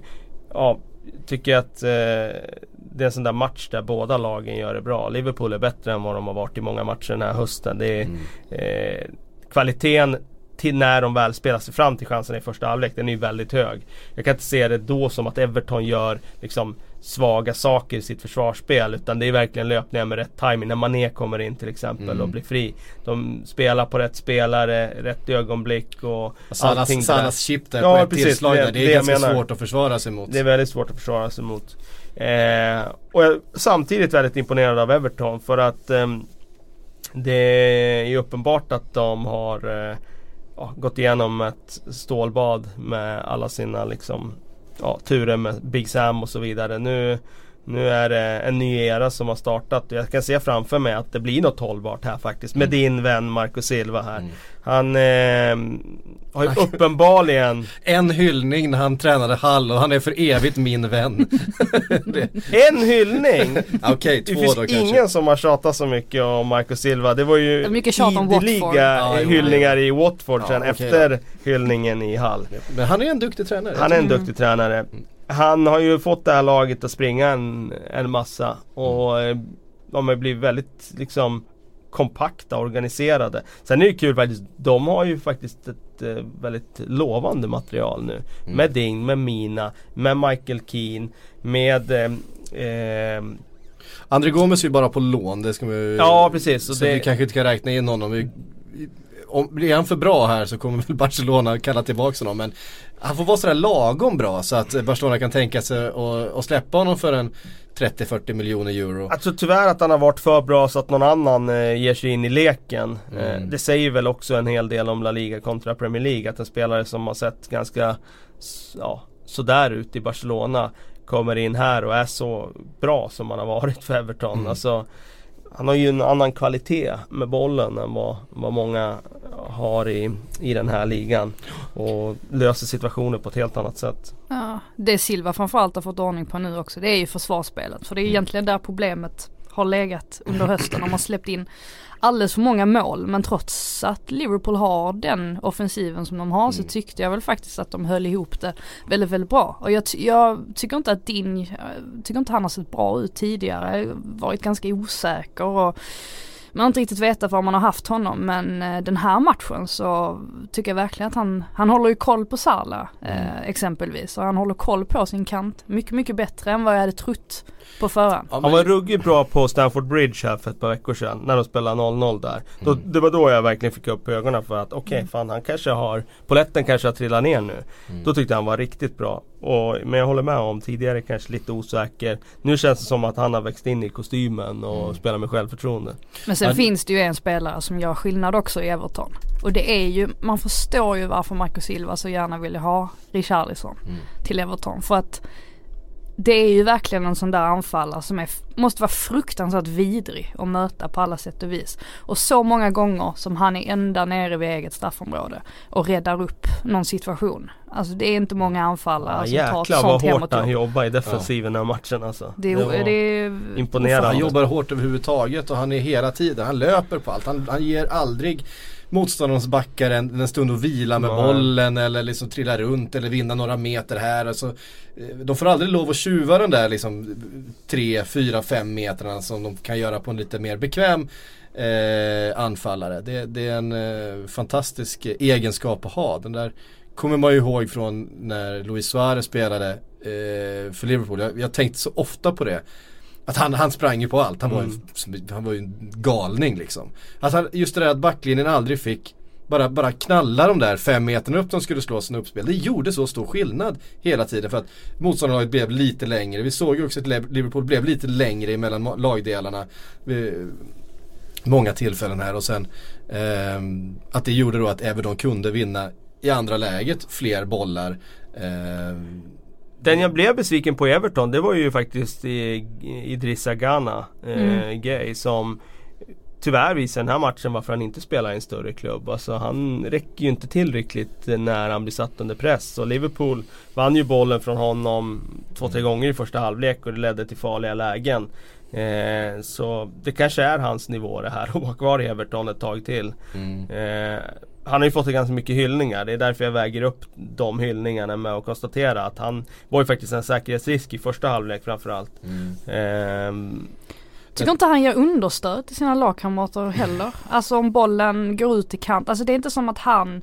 ja, tycker jag att eh, det är en sån där match där båda lagen gör det bra. Liverpool är bättre än vad de har varit i många matcher den här hösten. Det är mm. eh, kvaliteten till när de väl spelar sig fram till chansen i första halvlek, den är ju väldigt hög. Jag kan inte se det då som att Everton gör liksom svaga saker i sitt försvarsspel, utan det är verkligen löpningar med rätt timing när Mané kommer in till exempel mm. och blir fri. De spelar på rätt spelare, rätt ögonblick och Salas, Salas chip där, ja, på ett tillslag där. Det, det är det ganska menar, svårt att försvara sig mot. Det är väldigt svårt att försvara sig mot. Eh, och jag, samtidigt väldigt imponerad av Everton, för att eh, det är uppenbart att de har eh, gått igenom ett stålbad med alla sina liksom, ja, turer med Big Sam och så vidare. Nu, nu är det en ny era som har startat, och jag kan se framför mig att det blir något hållbart här faktiskt med mm. din vän Marco Silva här. Mm. Han eh, har ju uppenbarligen en hyllning när han tränade Hall, och han är för evigt min vän. En hyllning? Okej, två då kanske. Det finns ingen som har tjatat så mycket om Marco Silva. Det var ju ideliga hyllningar i Watford sen efter hyllningen i Hall. Men han är en duktig tränare. Han är en duktig tränare. Han har ju fått det här laget att springa en, en massa, och mm. de har blivit väldigt liksom kompakta, organiserade. Sen är det ju kul faktiskt, de har ju faktiskt ett eh, väldigt lovande material nu. Mm. Med Ding, med Mina, med Michael Keane, med eh, eh, Andre Gomes är ju bara på lån, det ska vi, ja, precis. Så, så det, vi kanske inte kan räkna in honom. Vi, om blir han för bra här så kommer väl Barcelona kalla tillbaka honom, men han får vara sådär lagom bra så att Barcelona kan tänka sig att släppa honom för en trettio till fyrtio miljoner euro. Alltså tyvärr att han har varit för bra så att någon annan eh, ger sig in i leken. Mm. Eh, det säger väl också en hel del om La Liga kontra Premier League, att en spelare som har sett ganska ja, sådär ut i Barcelona kommer in här och är så bra som han har varit för Everton. Mm. Alltså, han har ju en annan kvalitet med bollen än vad, vad många har i, i den här ligan, och löser situationer på ett helt annat sätt. Ja, det Silva framförallt har fått ordning på nu också, det är ju försvarsspelet. För det är egentligen där problemet har legat under hösten. De har släppt in alldeles för många mål, men trots att Liverpool har den offensiven som de har mm. så tyckte jag väl faktiskt att de höll ihop det väldigt, väldigt bra. Och jag, ty- jag tycker inte att din, tycker inte han har sett bra ut tidigare, varit ganska osäker och man har inte riktigt vetat var man har haft honom, men eh, den här matchen så tycker jag verkligen att han, han håller ju koll på Salah eh, exempelvis, och han håller koll på sin kant mycket, mycket bättre än vad jag hade trott på förhand. Ja, men... Han var ruggigt bra på Stamford Bridge här för ett par veckor sedan när de spelade noll noll där. Mm. Då, det var då jag verkligen fick upp ögonen för att okej, okay, mm. fan han kanske har, poletten kanske har trillat ner nu. Mm. Då tyckte han var riktigt bra. Och, men jag håller med om tidigare kanske lite osäker. Nu känns det som att han har växt in i kostymen och mm. spelar med självförtroende. Men sen han... finns det ju en spelare som gör skillnad också i Everton. Och det är ju, man förstår ju varför Marco Silva så gärna ville ha Richarlison mm. till Everton. För att det är ju verkligen en sån där anfallare som är, måste vara fruktansvärt vidrig att möta på alla sätt och vis. Och så många gånger som han är ända nere vid eget straffområde och räddar upp någon situation. Alltså det är inte många anfallare ja, som tar ett sånt hemåt. Jäklar vad hårt han jobbar i defensiven ja. Av matchen alltså. Det, det, var det är imponerande. Han jobbar hårt överhuvudtaget, och han är hela tiden, han löper på allt. Han, han ger aldrig motståndarens backar en, en stund och vila med ja. Bollen eller liksom trilla runt eller vinna några meter här. Alltså, de får aldrig lov att tjuva den där liksom, tre, fyra, fem metrarna som de kan göra på en lite mer bekväm eh, anfallare. Det, det är en eh, fantastisk egenskap att ha. Den där kommer man ju ihåg från när Luis Suarez spelade eh, för Liverpool. Jag, jag tänkte så ofta på det. Att han, han sprang ju på allt. Han, mm. var ju, han var ju en galning liksom. Att han, just det där att backlinjen aldrig fick bara, bara knalla de där fem meterna upp som skulle slå sina uppspel. Det gjorde så stor skillnad hela tiden för att motståndarlaget blev lite längre. Vi såg ju också att Liverpool blev lite längre mellan lagdelarna vid många tillfällen här. Och sen eh, att det gjorde då att Everton kunde vinna i andra läget fler bollar. Eh, Den jag blev besviken på Everton, det var ju faktiskt Idrissa Gana eh, mm. Gueye, som tyvärr visar den här matchen varför han inte spelar i en större klubb. Alltså han räcker ju inte tillräckligt när han blir satt under press, och Liverpool vann ju bollen från honom två, tre gånger i första halvlek och det ledde till farliga lägen. Eh, så det kanske är hans nivå det här, och vara kvar i Everton ett tag till. Mm. Eh, han har ju fått ganska mycket hyllningar. Det är därför jag väger upp de hyllningarna med att konstatera att han var ju faktiskt en säkerhetsrisk i första halvlek framförallt. Mm. Ehm, Tycker inte han gör understöd till sina lagkamrater heller. Alltså om bollen går ut i kant. Alltså det är inte som att han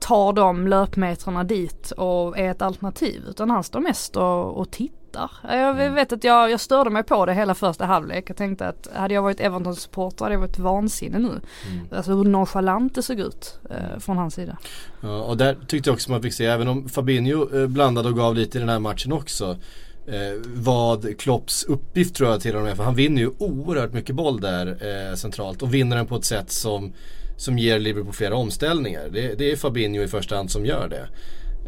tar de löpmetrarna dit och är ett alternativ, utan han står mest och, och tittar. bitar. Jag vet att jag, jag störde mig på det hela första halvlek. Jag tänkte att hade jag varit Everton-supporter hade jag varit vansinne nu. Mm. Alltså hur nonchalant det såg ut eh, från hans sida. Ja, och där tyckte jag också man fick se, även om Fabinho eh, blandade och gav lite i den här matchen också, Eh, vad Klopps uppgift tror jag till honom är, för han vinner ju oerhört mycket boll där eh, centralt och vinner den på ett sätt som, som ger Liverpool flera omställningar. Det, det är Fabinho i första hand som gör det.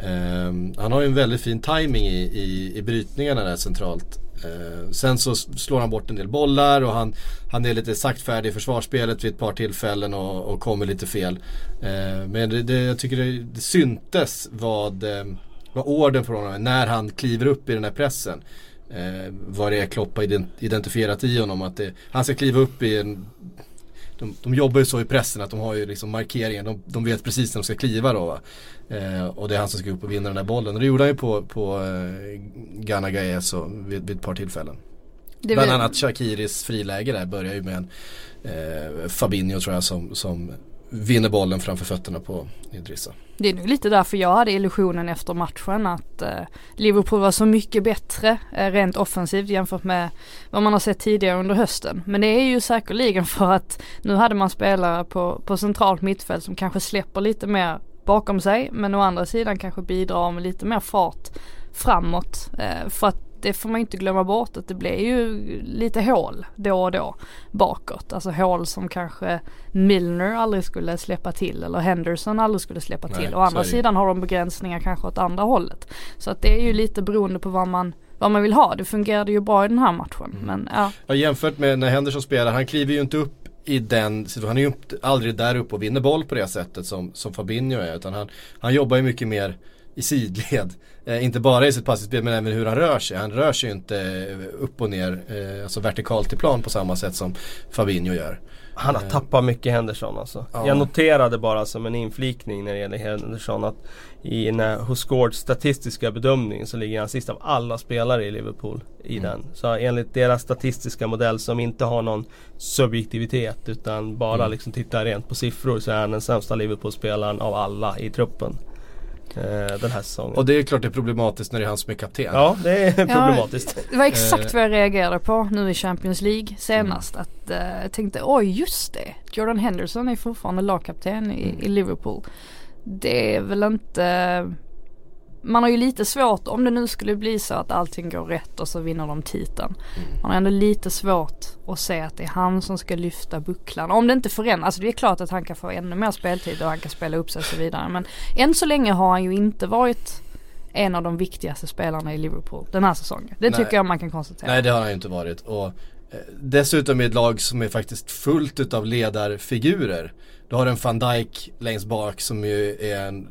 Eh, han har ju en väldigt fin timing i, i, i brytningarna där centralt. Eh, sen så slår han bort en del bollar och han, han är lite saktfärdig i försvarsspelet vid ett par tillfällen och, och kommer lite fel. Eh, men det, det, jag tycker det, det syntes vad... Eh, vad orden från honom när han kliver upp i den här pressen, eh, vad det är Klopp har ident- identifierat i honom, att det, han ska kliva upp i en, de, de jobbar ju så i pressen att de har ju liksom markeringen, de, de vet precis när de ska kliva då, va? Eh, och det är han som ska upp och vinna den där bollen, och det gjorde han ju på, på eh, Gana Gueye vid, vid ett par tillfällen. Det bland annat Shakiris friläge där börjar ju med en eh, Fabinho tror jag som, som vinner bollen framför fötterna på Idrissa. Det är nog lite därför jag hade illusionen efter matchen att eh, Liverpool var så mycket bättre eh, rent offensivt jämfört med vad man har sett tidigare under hösten. Men det är ju säkerligen för att nu hade man spelare på, på centralt mittfält som kanske släpper lite mer bakom sig, men å andra sidan kanske bidrar med lite mer fart framåt. Eh, för att det får man inte glömma bort att det blir ju lite hål då och då bakåt. Alltså hål som kanske Milner aldrig skulle släppa till eller Henderson aldrig skulle släppa till. Nej, och å andra sidan har de begränsningar kanske åt andra hållet. Så att det är ju lite beroende på vad man, vad man vill ha. Det fungerade ju bra i den här matchen. Mm. Men, ja. Ja, jämfört med när Henderson spelar, han kliver ju inte upp i den, han är ju aldrig där uppe och vinner boll på det sättet som, som Fabinho är. Utan han, han jobbar ju mycket mer i sidled, eh, inte bara i sitt passningsspel men även hur han rör sig. Han rör sig ju inte upp och ner, eh, alltså vertikalt i plan på samma sätt som Fabinho gör. Han har eh. tappat mycket Henderson alltså. Ja. Jag noterade bara som en inflikning när det gäller Henderson att i Husgårds statistiska bedömning så ligger han sist av alla spelare i Liverpool i mm. den. Så enligt deras statistiska modell som inte har någon subjektivitet utan bara mm. liksom tittar rent på siffror, så är han den sämsta Liverpool-spelaren av alla i truppen den här säsongen. Och det är klart det är problematiskt när det är han som är kapten. Ja, det är problematiskt. Ja, det var exakt vad jag reagerade på nu i Champions League senast. Mm. Att, uh, jag tänkte, oj just det, Jordan Henderson är fortfarande lagkapten i, mm. i Liverpool. Det är väl inte... Man har ju lite svårt, om det nu skulle bli så att allting går rätt och så vinner de titeln. Mm. Man har ändå lite svårt att se att det är han som ska lyfta bucklan. Om det inte förändras, alltså det är klart att han kan få ännu mer speltid och han kan spela upp sig och så vidare. Men än så länge har han ju inte varit en av de viktigaste spelarna i Liverpool den här säsongen. Det Nej. tycker jag man kan konstatera. Nej, det har han ju inte varit. Och dessutom är ett lag som är faktiskt fullt av ledarfigurer. Du har en Van Dijk längst bak som ju är en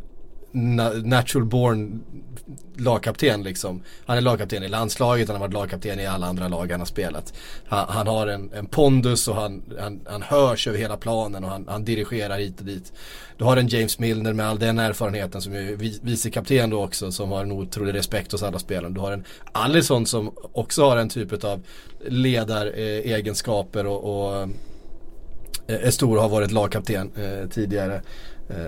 natural born lagkapten liksom. Han är lagkapten i landslaget, han har varit lagkapten i alla andra lag han har spelat. Han, han har en, en pondus och han, han, han hörs över hela planen och han, han dirigerar hit och dit. Du har en James Milner med all den erfarenheten som är vicekapten då också, som har en otrolig respekt hos alla spelare. Du har en Alisson som också har en typ av ledaregenskaper och, och är stor och har varit lagkapten eh, tidigare.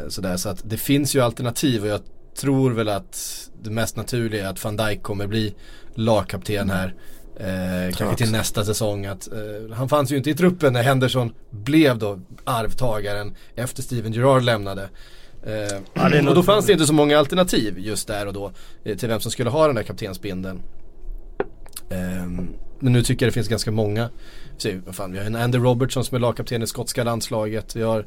Sådär, så att det finns ju alternativ och jag tror väl att det mest naturliga är att Van Dijk kommer bli lagkapten här eh, kanske till nästa säsong. Att, eh, han fanns ju inte i truppen när Henderson blev då arvtagaren efter Steven Gerrard lämnade. Eh, ja, och då fanns det inte så många alternativ just där och då eh, till vem som skulle ha den där kaptensbindeln. Eh, men nu tycker jag det finns ganska många. Se, vad fan, vi har en Andy Robertson som är lagkapten i skotska landslaget. Vi har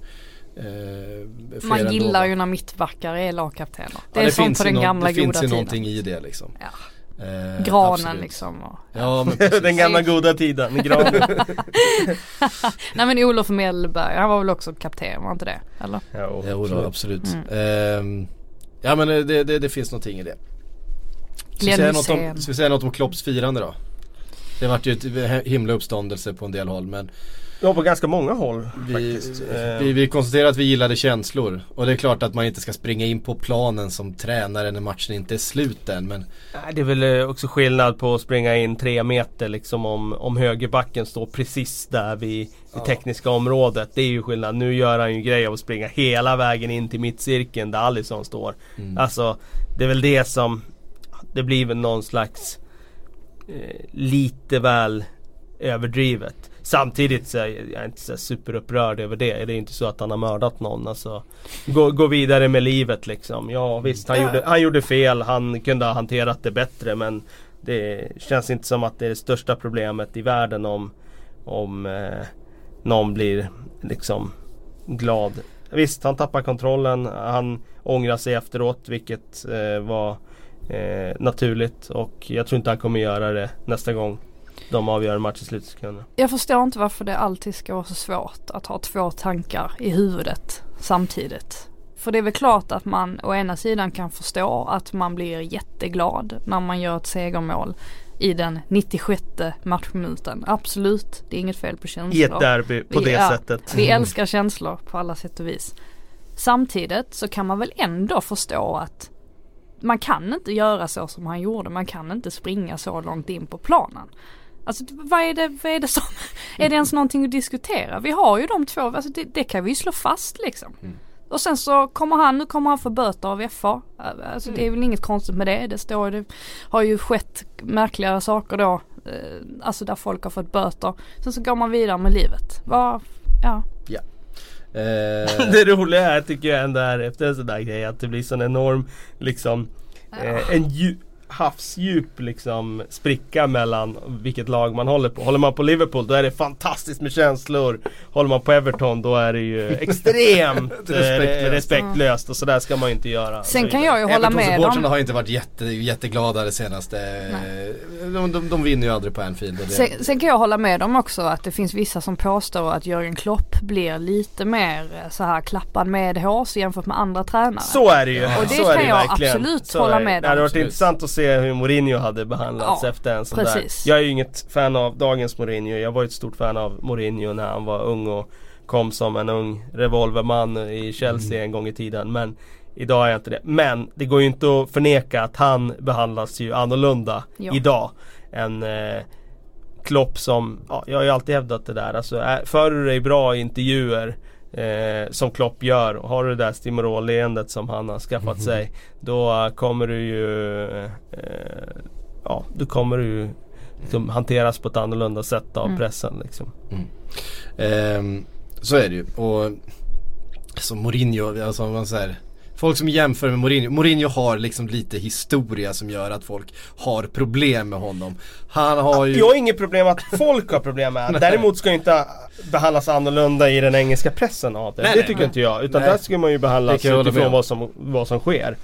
Eh, man gillar ju när mittbackar är lagkaptener. Det, ja, det är sånt på den någon, gamla goda tiden. Det finns ju någonting i det liksom. Ja. Eh, granen absolut. Liksom. Och, ja. Ja, men den gamla goda tiden. Granen. Nej, men Olof Mellberg, han var väl också kapten, var inte det? Eller? Ja, Olof, ja, absolut. Mm. Eh, ja, men det, det, det finns någonting i det. Ska vi, säga något om, ska vi säga något om Klopps firande då? Det har varit ju en himla uppståndelse på en del håll, men ja, på ganska många håll vi, vi, vi konstaterar att vi gillade känslor. Och det är klart att man inte ska springa in på planen som tränare när matchen inte är slut än, men nej, det är väl också skillnad på att springa in tre meter liksom om, om högerbacken står precis där vid det tekniska området. Det är ju skillnad. Nu gör han ju grej av att springa hela vägen in till mittcirkeln där Alisson står. Mm. Alltså, det är väl det som det blir väl någon slags eh, lite väl överdrivet. Samtidigt så är jag inte så superupprörd över det. Det är inte så att han har mördat någon. Alltså, gå, gå vidare med livet liksom. Ja visst, han, ja. Gjorde, han gjorde fel. Han kunde ha hanterat det bättre. Men det känns inte som att det är det största problemet i världen om, om eh, någon blir liksom glad. Visst, han tappar kontrollen. Han ångrar sig efteråt, vilket eh, var eh, naturligt. Och jag tror inte han kommer göra det nästa gång de avgör en match i slutsekunderna. Jag förstår inte varför det alltid ska vara så svårt att ha två tankar i huvudet samtidigt. För det är väl klart att man å ena sidan kan förstå att man blir jätteglad när man gör ett segermål i den nittiosjätte matchminuten. Absolut, det är inget fel på känslor. I ett derby på vi, det ja, sättet. Vi älskar känslor på alla sätt och vis. Samtidigt så kan man väl ändå förstå att man kan inte göra så som han gjorde. Man kan inte springa så långt in på planen. Alltså, vad är det, vad är det som... Är det ens någonting att diskutera? Vi har ju de två... Alltså, det, det kan vi ju slå fast, liksom. Mm. Och sen så kommer han... Nu kommer han få böter av F A. Alltså, mm. Det är väl inget konstigt med det. Det står, det har ju skett märkliga saker då. Alltså, där folk har fått böter. Sen så går man vidare med livet. Var, ja... ja. Eh. Det roliga här tycker jag ändå är efter en sån där grej att det blir sån enorm liksom eh, en dju- havsdjup liksom spricka mellan vilket lag man håller på. Håller man på Liverpool då är det fantastiskt med känslor. Håller man på Everton då är det ju extremt respektlöst. respektlöst och så där ska man ju inte göra. Sen kan jag ju hålla Everton med dem. Har inte varit jätte, jätteglada det senaste. De, de, de vinner ju aldrig på Anfield. Sen, sen kan jag hålla med dem också att det finns vissa som påstår att Jürgen Klopp blir lite mer så här klappad med hårs jämfört med andra tränare. Så är det ju. Och det så kan det jag verkligen. absolut så hålla med det. Dem. Det har varit intressant att se hur Mourinho hade behandlats ja, efter en sån precis. där. Jag är ju inget fan av dagens Mourinho. Jag var ett stort fan av Mourinho när han var ung och kom som en ung revolverman i Chelsea mm. en gång i tiden. Men idag är jag inte det. Men det går ju inte att förneka att han behandlas ju annorlunda jo. idag än eh, Klopp som, ja, jag har ju alltid hävdat det där. Alltså, är, för du dig bra i intervjuer Eh, som Klopp gör och har du det där stimorol-leendet som han har skaffat mm-hmm. sig då kommer du ju eh, ja, du kommer ju liksom, hanteras på ett annorlunda sätt av mm. pressen liksom. mm. eh, Så är det ju och som Mourinho alltså man säger folk som jämför med Mourinho. Mourinho har liksom lite historia som gör att folk har problem med honom. Han har ju... Jag har inget problem att folk har problem med. Däremot ska ju inte behandlas annorlunda i den engelska pressen av det. Nej, det tycker nej. inte jag. Utan nej. där ska man ju behandlas utifrån vad som, vad som sker.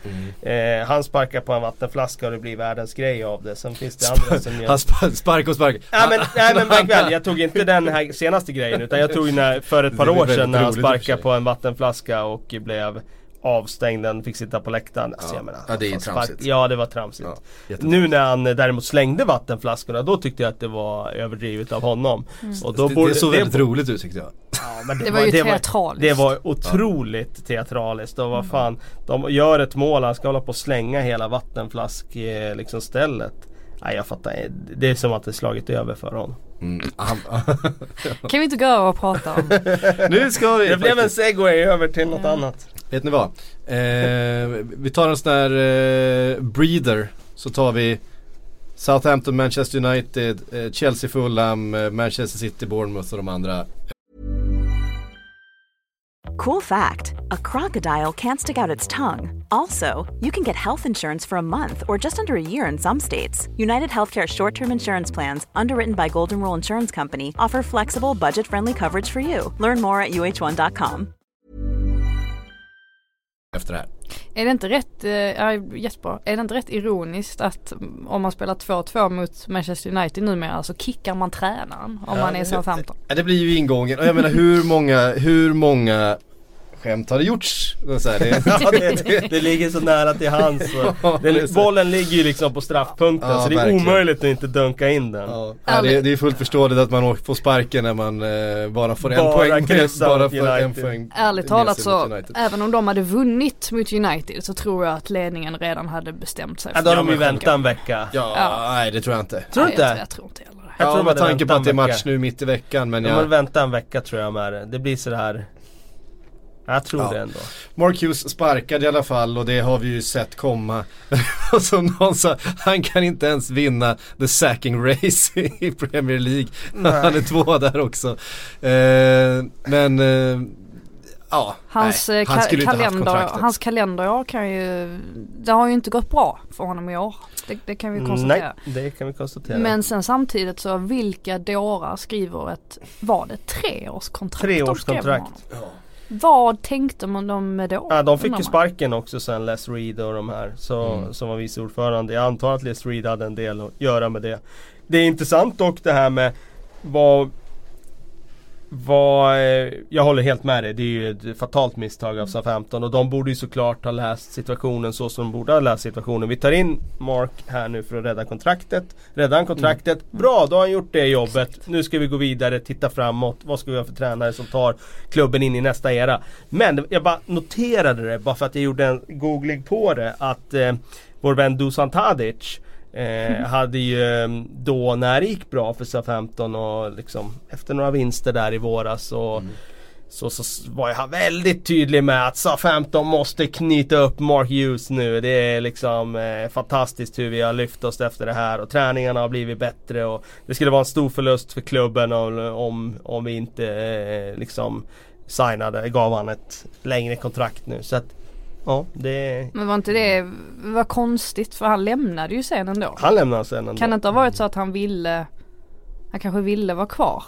Mm. Eh, han sparkar på en vattenflaska och det blir världens grej av det. Sen finns det andra som gör... Han sp- sparkar och sparkar. Ja, men, nej men märk väl, jag tog inte den här senaste grejen utan jag tog när, för ett par år sedan när han sparkade på en vattenflaska och blev... avstängd, den fick sitta på läktaren. Ja, jag menar, ja det är tramsigt. Ja, det var tramsigt. Ja, nu när han däremot slängde vattenflaskorna, då tyckte jag att det var överdrivet av honom. Mm. Och då det, borde, det såg det väldigt bo- roligt ut tyckte jag. Ja, men det, det var ju det teatraliskt. Var, det var otroligt ja. teatraliskt. Och vad fan, de gör ett mål, han ska hålla på och slänga hela vattenflask liksom stället. Nej, jag fattar. Det är som att det slagit över för honom. Mm. Kan vi inte gå och prata om? Nu ska vi. Det blev en segway över till något ja. annat. Vet ni vad? Eh, vi tar en sån här eh, breather. Så tar vi Southampton, Manchester United, eh, Chelsea, Fulham, eh, Manchester City, Bournemouth och de andra. Cool fact, a crocodile can't stick out its tongue. Also, you can get health insurance for a month or just under a year in some states. United Healthcare short-term insurance plans, underwritten by Golden Rule Insurance Company, offer flexible, budget-friendly coverage for you. Learn more at u h one dot com. Efter det här. Är det inte rätt äh, jättebra. Är det inte rätt ironiskt att om man spelar två två mot Manchester United numera så kickar man tränaren om ja, man är Southampton. Ja, det blir ju ingången. Och jag menar hur många hur många skämt har det gjorts? Så här, det, ja, det, det, det ligger så nära till hands. Den, bollen ligger ju liksom på straffpunkten ja, så det är verkligen omöjligt att inte dunka in den. Ja. Ja, det, det är fullt förståeligt att man får sparken när man eh, bara får en bara poäng. Bara får en poäng. Ärligt talat så, även om de hade vunnit mot United så tror jag att ledningen redan hade bestämt sig. Ja, då har de ju väntat en vecka. Ja, ja, nej det tror jag inte. Tror du inte? Jag, jag tror inte heller. Jag ja, tror med tanke på att det är match nu mitt i veckan. Men ja, jag... man väntar en vecka tror jag med det. Det blir så här... Jag tror ja. det ändå. Mark Hughes sparkade i alla fall, och det har vi ju sett komma. Som någon sa, han kan inte ens vinna the sacking race i Premier League. Nej. Han är två där också. Eh, men eh, ja, hans, nej, han ka- kalender, hans kalender kan ju, det har ju inte gått bra för honom i år. Det, det kan vi konstatera. Nej, det kan vi konstatera. Men sen samtidigt så, vilka dårar skriver ett, var det treårskontrakt? Treårskontrakt, ja. Vad tänkte man dem med då? Ja, de fick ju sparken också sen, Les Reed och de här så, mm. som var vice ordförande. Jag antar att Les Reed hade en del att göra med det. Det är intressant dock det här med vad, vad jag håller helt med dig. Det är ju ett fatalt misstag av Southampton, och de borde ju såklart ha läst situationen så som de borde ha läst situationen. Vi tar in Mark här nu för att rädda kontraktet. Räddan kontraktet. Mm. Bra, då har han gjort det jobbet. Exakt. Nu ska vi gå vidare, titta framåt. Vad ska vi ha för tränare som tar klubben in i nästa era? Men jag bara noterade det, bara för att jag gjorde en googling på det, att eh, vår vän Dusan Tadic eh, hade ju då, när det gick bra för Southampton och liksom efter några vinster där i våras och mm. så, så var jag väldigt tydlig med att Southampton måste knyta upp Mark Hughes nu. Det är liksom eh, fantastiskt hur vi har lyft oss efter det här, och träningarna har blivit bättre, och det skulle vara en stor förlust för klubben om, om, om vi inte eh, liksom signade, gav han ett längre kontrakt nu. Så att ja, det... Men var inte det var konstigt, för han lämnade ju sen ändå. Han lämnade sen ändå. Kan det inte ha varit så att han ville, han kanske ville vara kvar,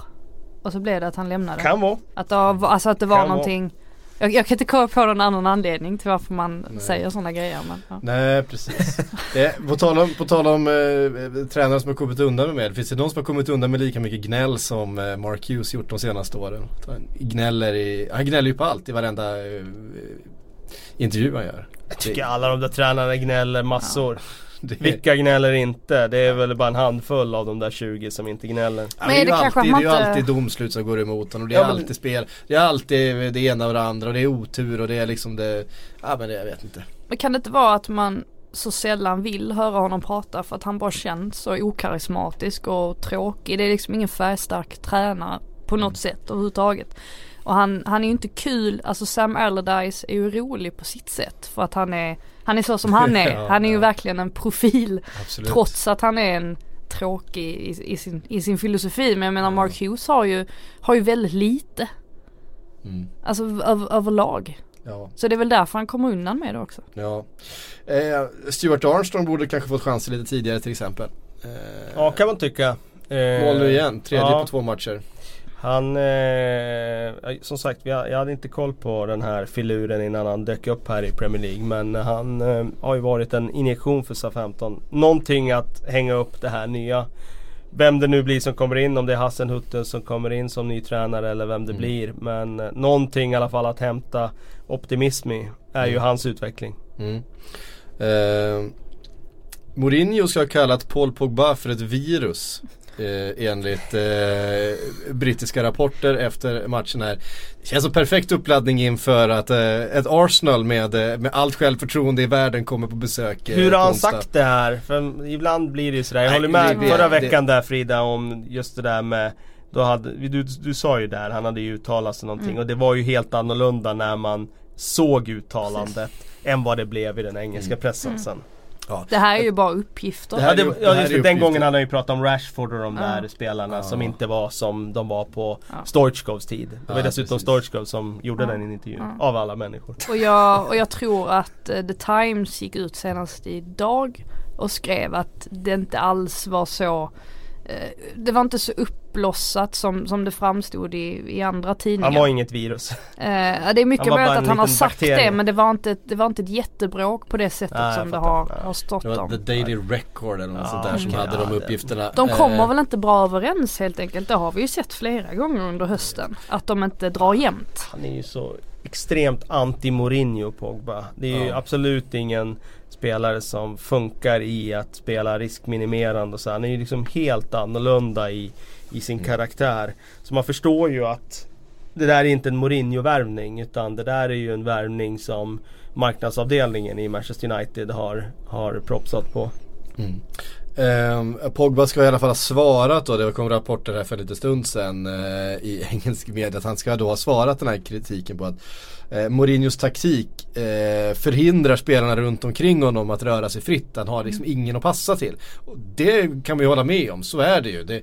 och så blev det att han lämnade? Kan vara. Att det, alltså att det var kan någonting vara. Jag, jag kan inte komma på någon annan anledning till varför man Nej. säger sådana grejer. Men, ja. Nej, precis. Det, på tal om, på tal om eh, tränare som har kommit undan med med. Finns det någon som har kommit undan med lika mycket gnäll som eh, Mark Hughes gjort de senaste åren? Han gnäller, i, han gnäller ju på allt i varenda... Eh, intervju man gör. Jag tycker alla de där tränarna gnäller massor. Ja. Vilka gnäller inte? Det är väl bara en handfull av de där tjugo som inte gnäller. Ja, men det är ju alltid, inte... alltid domslut som går emot honom. Det är ja, men... alltid spel. Det är alltid det ena och det andra. Och det är otur och det är liksom det... Ja, men det, jag vet inte. Men kan det inte vara att man så sällan vill höra honom prata för att han bara känns så okarismatisk och tråkig? Det är liksom ingen färgstark tränare på något mm. sätt överhuvudtaget. Och han, han är ju inte kul, alltså Sam Allardyce är ju rolig på sitt sätt för att han är, han är så som han är. Han är ju ja. verkligen en profil. Absolut. Trots att han är en tråkig i, i, sin, i sin filosofi. Men jag menar, Mark Hughes har ju, har ju väldigt lite. Mm. Alltså över, överlag. Ja. Så det är väl därför han kommer undan med det också. Ja. Eh, Stuart Armstrong borde kanske fått chansen lite tidigare till exempel. Eh, ja, kan man tycka. Eh, mål nu igen, tredje ja. på två matcher. Han, eh, som sagt, jag, jag hade inte koll på den här filuren innan han dök upp här i Premier League. Men han eh, har ju varit en injektion för Southampton. Någonting att hänga upp det här nya. Vem det nu blir som kommer in, om det är Hasenhutten som kommer in som ny tränare eller vem det mm. blir. Men eh, någonting i alla fall att hämta optimism i är mm. ju hans utveckling. Mm. Eh, Mourinho ska ha kallat Paul Pogba för ett virus. Eh, enligt eh, brittiska rapporter efter matchen här. Det känns som perfekt uppladdning inför att eh, ett Arsenal med, med allt självförtroende i världen kommer på besök. Eh, Hur har han sagt det här? För ibland blir det ju sådär. Jag håller med det, det, förra veckan det. där, Frida, om just det där med då hade, du, du sa ju där, han hade ju uttalat sig någonting mm. och det var ju helt annorlunda när man såg uttalandet än vad det blev i den engelska mm. pressen sen. Ja. Det här är ju bara uppgifter. Det här är, ja, det, ja, det är uppgifter. Den gången hade vi pratat om Rashford och de där ja. spelarna ja. som inte var som de var på ja. Stoichkovs tid. Det var ja, dessutom Stoichkov som gjorde ja. den i intervjun ja. av alla människor. Och jag, och jag tror att uh, The Times gick ut senast idag och skrev att det inte alls var så uh, det var inte så uppblossat som, som det framstod i, i andra tidningar. Han var inget virus. Uh, det är mycket möjligt att han har sagt bakterier. det, men det var, inte, det var inte ett jättebråk på det sättet ah, som det har, har stått det om. The Daily Record eller något ah, sånt där okay. som hade de uppgifterna. De kommer väl inte bra överens helt enkelt. Det har vi ju sett flera gånger under hösten. Att de inte drar jämnt. Han är ju så extremt anti-Mourinho, Pogba. Det är ju ah. absolut ingen spelare som funkar i att spela riskminimerande och så. Han är ju liksom helt annorlunda i i sin mm. karaktär. Så man förstår ju att det där är inte en Mourinho-värvning, utan det där är ju en värvning som marknadsavdelningen i Manchester United har, har propsat på. Mm. Eh, Pogba ska i alla fall ha svarat då. Det kom rapporter här för lite stund sedan eh, i engelsk media att han ska då ha svarat den här kritiken på att eh, Mourinhos taktik eh, förhindrar spelarna runt omkring honom att röra sig fritt. Han har liksom ingen att passa till. Och det kan vi hålla med om, så är det ju. Det,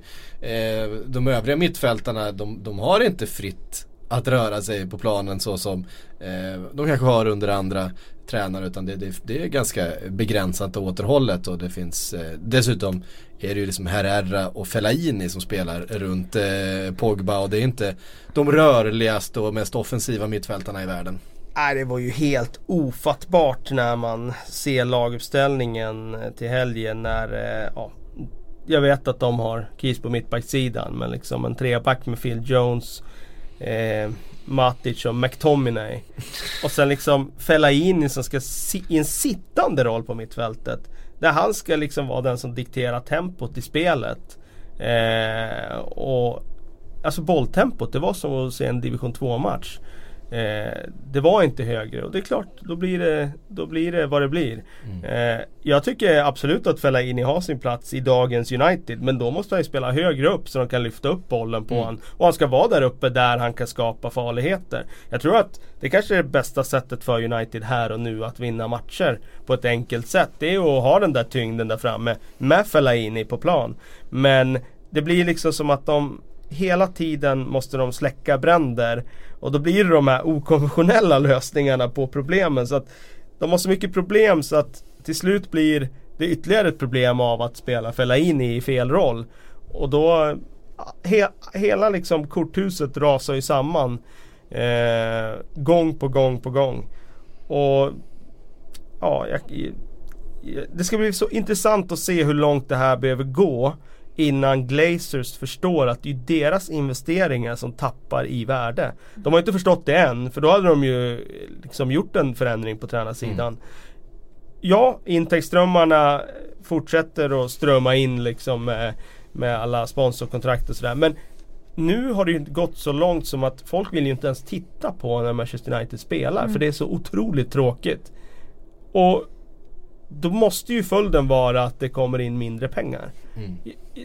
eh, de övriga mittfältarna, de, de har inte fritt att röra sig på planen så som eh, de kanske har under andra tränare, utan det, det, det är ganska begränsat och återhållet, och det finns eh, dessutom är det ju liksom Herrera och Fellaini som spelar runt eh, Pogba, och det är inte de rörligaste och mest offensiva mittfältarna i världen. Nej, det var ju helt ofattbart när man ser laguppställningen till helgen när, eh, ja, jag vet att de har kris på mittbacksidan, men liksom en treback med Phil Jones, Eh, Matic och McTominay och sen liksom Fellaini som ska si- i en sittande roll på mittfältet där han ska liksom vara den som dikterar tempot i spelet, eh, och alltså bolltempot, det var som att se en division två-match, eh, det var inte högre, och det är klart, då blir det, då blir det vad det blir. Mm. eh, jag tycker absolut att Fellaini har sin plats i dagens United, men då måste han ju spela högre upp så de kan lyfta upp bollen på mm. han, och han ska vara där uppe där han kan skapa farligheter. Jag tror att det kanske är det bästa sättet för United här och nu att vinna matcher på ett enkelt sätt, det är att ha den där tyngden där framme med Fellaini på plan, men det blir liksom som att de hela tiden måste de släcka bränder, och då blir det de här okonventionella lösningarna på problemen, så att de har så mycket problem så att till slut blir det ytterligare ett problem av att spela Fellaini i fel roll, och då he, hela liksom korthuset rasar ju samman eh, gång på gång på gång, och ja, jag, det ska bli så intressant att se hur långt det här behöver gå innan Glazers förstår att det är deras investeringar som tappar i värde. De har inte förstått det än, för då hade de ju liksom gjort en förändring på tränarsidan. Mm. Ja, intäktsströmmarna fortsätter att strömma in liksom med, med alla sponsorkontrakt och sådär, men nu har det ju gått så långt som att folk vill ju inte ens titta på när Manchester United spelar, mm. för det är så otroligt tråkigt. Och då måste ju följden vara att det kommer in mindre pengar. Mm.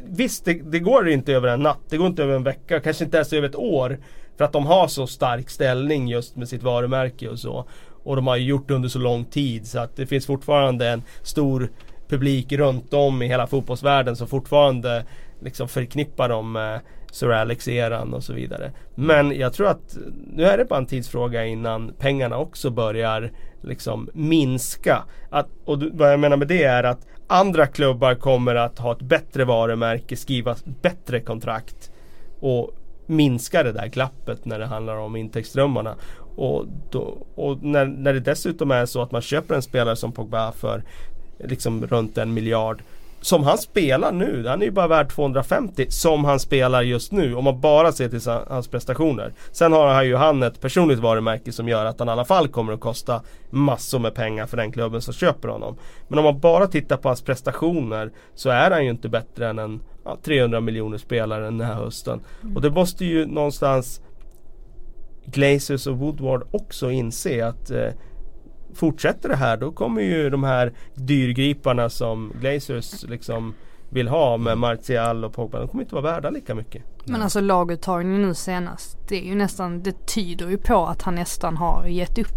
Visst, det, det går inte över en natt, det går inte över en vecka, kanske inte ens över ett år, för att de har så stark ställning just med sitt varumärke och så, och de har ju gjort det under så lång tid, så att det finns fortfarande en stor publik runt om i hela fotbollsvärlden som fortfarande liksom förknippar dem med Sir Alex-eran och så vidare. Men jag tror att nu är det bara en tidsfråga innan pengarna också börjar liksom minska. Att, och vad jag menar med det är att andra klubbar kommer att ha ett bättre varumärke, skriva bättre kontrakt och minska det där glappet när det handlar om intäktsströmmarna. Och, då, och när, när det dessutom är så att man köper en spelare som Pogba för liksom runt en miljard som han spelar nu, han är ju bara värd tvåhundrafemtio som han spelar just nu om man bara ser till hans prestationer. Sen har han ju han ett personligt varumärke som gör att han i alla fall kommer att kosta massor med pengar för den klubben som köper honom, men om man bara tittar på hans prestationer så är han ju inte bättre än en ja, trehundra miljoner spelare den här hösten. Mm. Och det måste ju någonstans Glazers och Woodward också inse att eh, fortsätter det här, då kommer ju de här dyrgriparna som Glazers liksom vill ha med Martial och Pogba, de kommer inte vara värda lika mycket. Men alltså laguttagningen nu senast, det är ju nästan, det tyder ju på att han nästan har gett upp.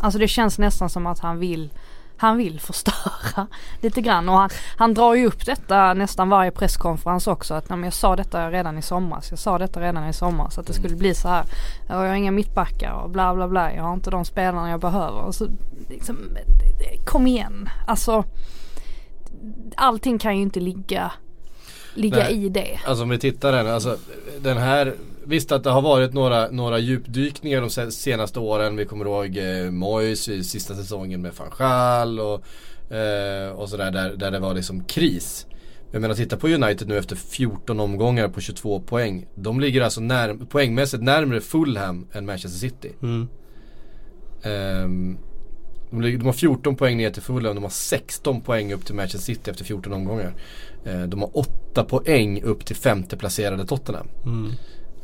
Alltså det känns nästan som att han vill han vill förstöra lite grann, och han, han drar ju upp detta nästan varje presskonferens också, att jag sa detta redan i somras, jag sa detta redan i somras att det skulle bli så här, jag har inga mittbackar och bla bla bla, jag har inte de spelarna jag behöver, och så liksom, kom igen, alltså allting kan ju inte ligga ligga Nej, i det. Alltså om vi tittar här, alltså den här, visst att det har varit några, några djupdykningar de senaste åren. Vi kommer ihåg eh, Moyes i sista säsongen med Van Gaal och, eh, och sådär där, där det var liksom kris. Men att titta på United nu efter fjorton omgångar på tjugotvå poäng. De ligger alltså närm- poängmässigt närmare Fulham än Manchester City. Mm. Um, de, ligger, de har fjorton poäng ner till Fulham. De har sexton poäng upp till Manchester City efter fjorton omgångar. Uh, de har åtta poäng upp till femte placerade Tottenham. Mm.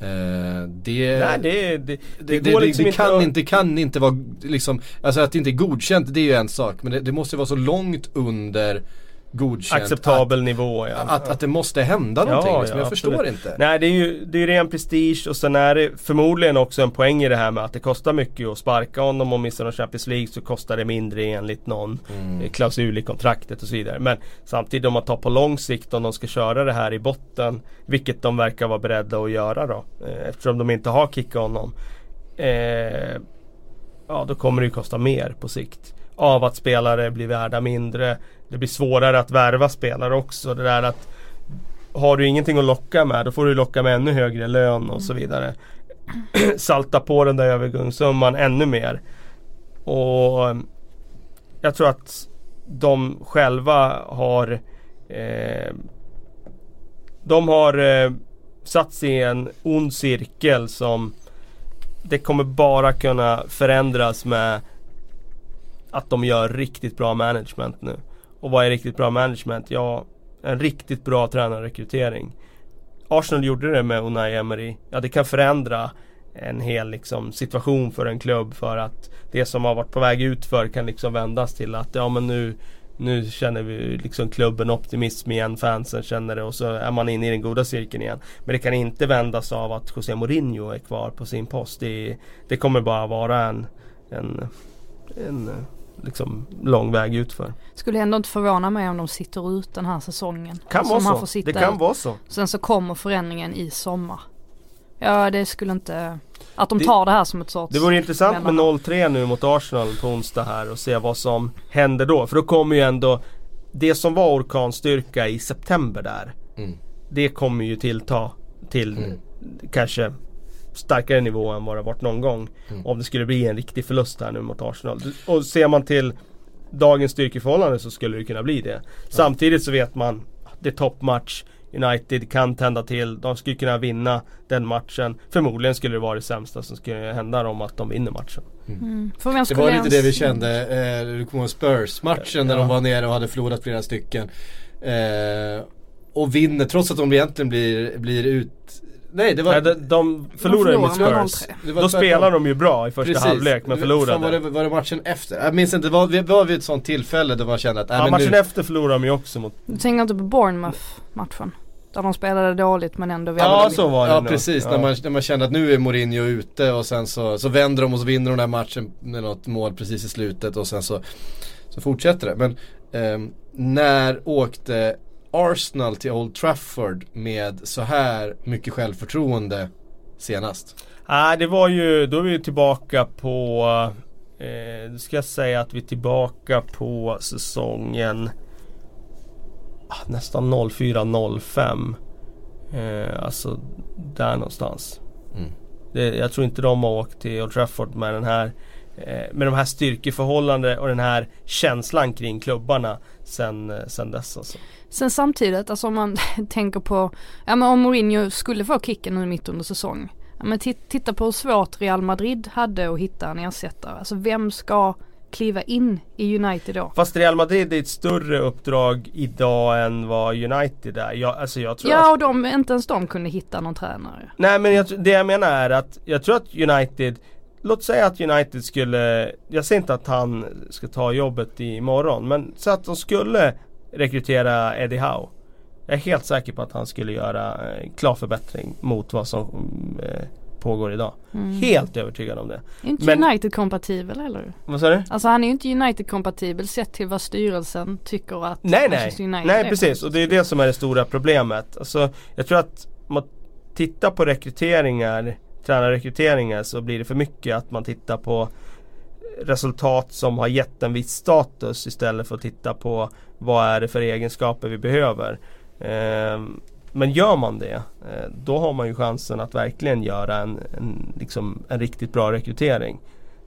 Uh, det, Nej, det, det, det, det, det, liksom det kan inte, inte kan inte vara liksom, alltså att det inte är godkänt, det är ju en sak, men det, det måste vara så långt under godkänt. Acceptabel att, nivå, ja. Att, att det måste hända någonting, ja, liksom. Jag ja, förstår absolut. inte. Nej, det är ju det är ren prestige, och sen är det förmodligen också en poäng i det här med att det kostar mycket att sparka honom, och missar någon Champions League så kostar det mindre enligt någon mm. klausul i kontraktet och så vidare. Men samtidigt, om man tar på lång sikt, om de ska köra det här i botten, vilket de verkar vara beredda att göra då, eftersom de inte har kickat honom, eh, ja, då kommer det ju kosta mer på sikt. Av att spelare blir värda mindre. Det blir svårare att värva spelare också. Det där att har du ingenting att locka med, då får du locka med ännu högre lön och så vidare. Salta på den där övergångssumman ännu mer. Och jag tror att de själva har eh, de har eh, satt sig i en ond cirkel som det kommer bara kunna förändras med att de gör riktigt bra management nu. Och vad är riktigt bra management? Ja, en riktigt bra tränarrekrytering. Arsenal gjorde det med Unai Emery. Ja, det kan förändra en hel liksom, situation för en klubb, för att det som har varit på väg ut för kan liksom vändas till att ja, men nu, nu känner vi liksom klubben optimism igen, fansen känner det, och så är man inne i den goda cirkeln igen. Men det kan inte vändas av att José Mourinho är kvar på sin post. Det, det kommer bara vara en en, en liksom lång väg utför. Skulle ändå inte förvåna mig om de sitter ut den här säsongen. Kan alltså vara så. Sitta, det kan vara så. Sen så kommer förändringen i sommar. Ja, det skulle inte... Att de det, tar det här som ett sorts... Det vore intressant med noll tre nu mot Arsenal på onsdag här och se vad som händer då. För då kommer ju ändå... Det som var orkanstyrka i september där, mm. det kommer ju tillta till mm. kanske... starkare nivå än vad det varit någon gång mm. om det skulle bli en riktig förlust här nu mot Arsenal. Och ser man till dagens styrkeförhållande så skulle det kunna bli det. Mm. Samtidigt så vet man att det är toppmatch, United kan tända till, de skulle kunna vinna den matchen. Förmodligen skulle det vara det sämsta som skulle hända om att de vinner matchen. Mm. Mm. Det var lite ens... det vi kände eh, det kom en Spurs-matchen när ja. de var nere och hade förlorat flera stycken eh, och vinner trots att de egentligen blir, blir ut Nej, det var Nej, de, de förlorade de mot Spurs. Då spelar de ju bra i första Precis. halvlek, men förlorade. Var det, var det matchen efter? Jag minns inte, var vi var vid ett sånt tillfälle där man kände att äh, ja, men matchen nu... efter förlorade de ju också mot. Du tänker inte på Bournemouth-matchen? Där de spelade dåligt men ändå... Ja, så var det. Ja, precis. Ja. När, man, när man kände att nu är Mourinho ute och sen så, så vänder de och så vinner de den här matchen med något mål precis i slutet och sen så, så fortsätter det. Men eh, när åkte Arsenal till Old Trafford med så här mycket självförtroende senast? Ah, det var ju, då är vi tillbaka på eh, ska jag säga att vi är tillbaka på säsongen ah, nästan noll fyra noll fem eh, alltså där någonstans. Mm. Det, jag tror inte de har åkt till Old Trafford med den här eh, med de här styrkeförhållanden och den här känslan kring klubbarna sen, sen dess alltså. Sen samtidigt, alltså om man tänker på ja, men om Mourinho skulle få kicken nu mitt under säsong, ja, men t- titta på hur svårt Real Madrid hade att hitta en ersättare. Alltså vem ska kliva in i United då? Fast Real Madrid är ett större uppdrag idag än vad United är. Jag, alltså jag tror ja, och de, inte ens de kunde hitta någon tränare. Nej, men jag, det jag menar är att jag tror att United... Låt säga att United skulle... Jag säger inte att han ska ta jobbet imorgon, men så att de skulle... rekrytera Eddie Howe. Jag är helt säker på att han skulle göra en klar förbättring mot vad som eh, pågår idag. Mm. Helt övertygad om det. Är inte Men, United-kompatibel, eller? Vad sa du? Alltså han är ju inte United-kompatibel sett till vad styrelsen tycker att nej, nej. United nej, är. Precis. Och det är det som är det stora problemet. Alltså, jag tror att om man tittar på rekryteringar, tränarrekryteringar, så blir det för mycket att man tittar på resultat som har gett en viss status istället för att titta på vad är det för egenskaper vi behöver. Eh, men gör man det, eh, då har man ju chansen att verkligen göra en, en, liksom, en riktigt bra rekrytering.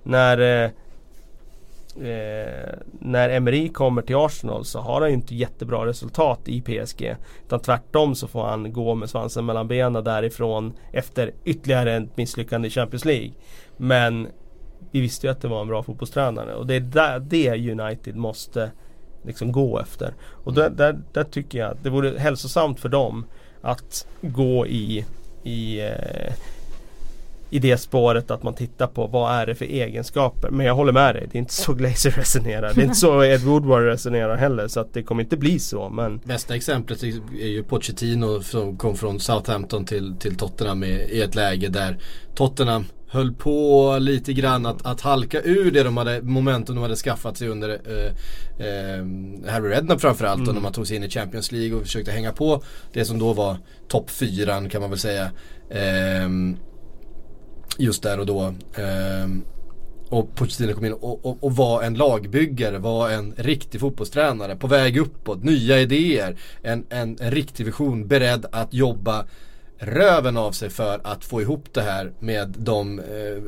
När, eh, eh, när Emery kommer till Arsenal så har han ju inte jättebra resultat i P S G. Utan tvärtom så får han gå med svansen mellan benen därifrån efter ytterligare en misslyckande i Champions League. Men vi visste ju att det var en bra fotbollstränare, och det är där, det United måste liksom gå efter. Och där, där, där tycker jag att det vore hälsosamt för dem att gå i, i eh, i det spåret att man tittar på vad är det för egenskaper. Men jag håller med dig, det är inte så Glazer resonerar, det är inte så Ed Woodward resonerar heller, så att det kommer inte bli så. Men bästa exemplet är ju Pochettino som kom från Southampton till, till Tottenham i, i ett läge där Tottenham höll på lite grann att, att halka ur det de hade, momentum de hade skaffat sig under eh, eh, Harry Redknapp framförallt, mm. och när man tog sig in i Champions League och försökte hänga på det som då var topp fyran kan man väl säga, eh, just där och då. Eh, och Pochettino kom in och, och, och var en lagbyggare, var en riktig fotbollstränare på väg uppåt, nya idéer, en, en, en riktig vision, beredd att jobba röven av sig för att få ihop det här med de eh,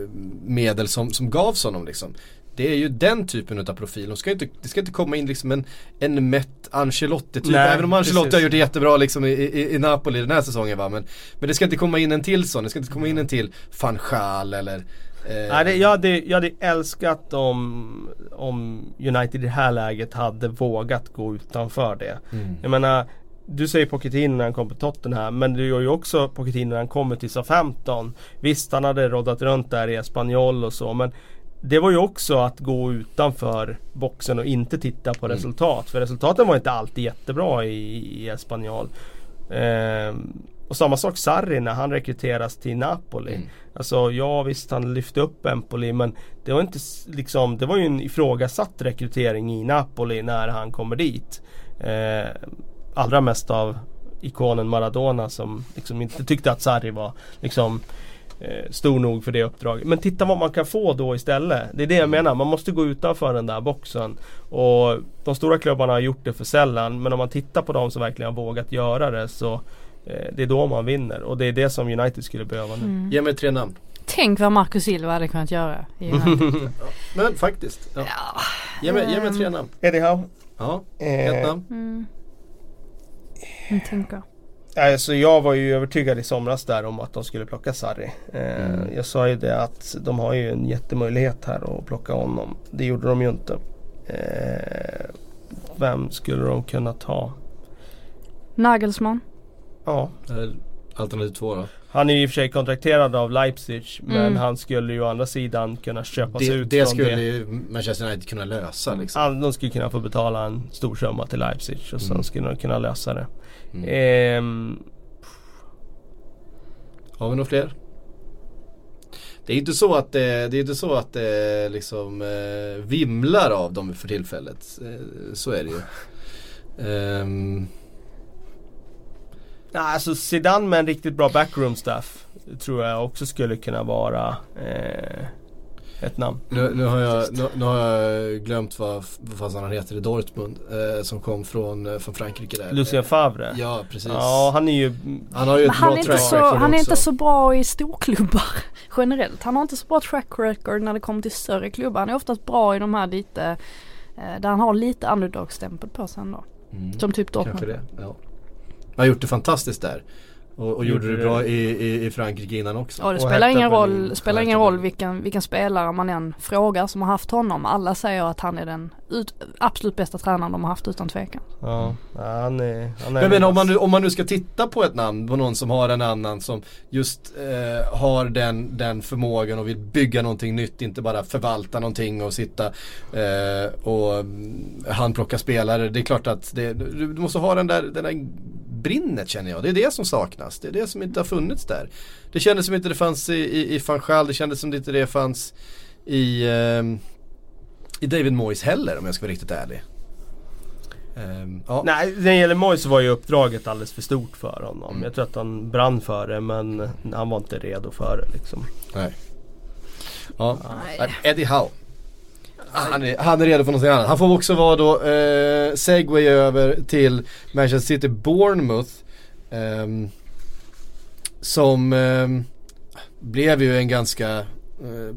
medel som, som gavs honom liksom. Det är ju den typen av profil. De ska inte, det ska inte komma in liksom en, en mätt Ancelotti-typ. Nej, även om Ancelotti precis. Har gjort det jättebra liksom i, i, i Napoli den här säsongen, va? Men, men det ska inte komma in en till sån. Det ska inte komma in en till Van Gaal eller... Eh. Nej, jag, hade, jag hade älskat om, om United i det här läget hade vågat gå utanför det. Mm. Jag menar... Du säger Pochettino när han kom på Tottenham, men du gör ju också Pochettino när han kommer till Southampton. Visst, han hade roddat runt där i Espanyol och så, men det var ju också att gå utanför boxen och inte titta på resultat. Mm. För resultaten var inte alltid jättebra i, i Espanyol. Ehm, och samma sak Sarri när han rekryteras till Napoli. Mm. Alltså, ja visst, han lyfte upp Empoli, men det var, inte, liksom, det var ju en ifrågasatt rekrytering i Napoli när han kommer dit. Ehm, allra mest av ikonen Maradona som liksom inte tyckte att Sarri var liksom, eh, stor nog för det uppdraget. Men titta vad man kan få då istället. Det är det jag menar. Man måste gå utanför den där boxen. Och de stora klubbarna har gjort det för sällan. Men om man tittar på dem som verkligen har vågat göra det, så eh, det är då man vinner. Och det är det som United skulle behöva nu. Mm. Ge mig tre namn. Tänk vad Marco Silva hade kunnat göra i United. Ja, men faktiskt. Ja. Ja. Ge, mig, ge mig tre namn. Eddie Howe. Ja, ett eh. namn. Mm. Jag, alltså, jag var ju övertygad i somras där om att de skulle plocka Sarri. Eh, mm. Jag sa ju det att de har ju en jättemöjlighet här att plocka honom. Det gjorde de ju inte. Eh, vem skulle de kunna ta? Nagelsmann. Ja. Alternativ två då. Han är ju i och för sig kontrakterad av Leipzig, mm. men han skulle ju å andra sidan kunna köpas det, ut. Det skulle det. Ju Manchester United kunna lösa. Liksom. All, de skulle kunna få betala en stor summa till Leipzig och mm. sen skulle de kunna lösa det. Mm. Ehm. Har vi några fler? Det är inte så att det, det är inte så att det liksom eh, vimlar av dem för tillfället. Så är det ju. Ehm. Alltså Zidane med en riktigt bra backroom staff tror jag också skulle kunna vara eh, ett namn. Nu, nu, har jag, nu, nu har jag glömt vad, vad han heter i Dortmund eh, som kom från, från Frankrike där. Lucien Favre. Ja, precis. Ja, han är ju han har ju ett bra track så, record. Han är också inte så bra i storklubbar generellt. Han har inte så bra track record när det kommer till större klubbar. Han är oftast bra i de här lite där han har lite underdog-stämpel på sig ändå. Mm. Som typ Dortmund. Kanske det. Ja. Han har gjort det fantastiskt där. Och, och gjorde det bra i, i, i Frankrike innan också. Och det spelar ingen roll, en, spelar ingen roll vilken, vilken spelare man än frågar som har haft honom. Alla säger att han är den ut, absolut bästa tränaren de har haft utan tvekan. Ja, han är, han är men, men om, man nu, om man nu ska titta på ett namn, på någon som har en annan som just eh, har den, den förmågan och vill bygga någonting nytt, inte bara förvalta någonting och sitta eh, och handplocka spelare. Det är klart att det, du, du måste ha den där, den där brinnet, känner jag. Det är det som saknas. Det är det som inte har funnits där. Det kändes som inte det fanns i, i, i Van Gaal. Det kändes som inte det fanns i, eh, i David Moyes heller, om jag ska vara riktigt ärlig. Um, ja. Nej, när det gäller Moyes var ju uppdraget alldeles för stort för honom. Mm. Jag tror att han brann för det, men han var inte redo för det liksom. Nej. Ja. Nej. Eddie Howe. Han är, han är redo för något annat. Han får också vara då eh, segway över till Manchester City Bournemouth. Um, Som eh, blev ju en ganska eh,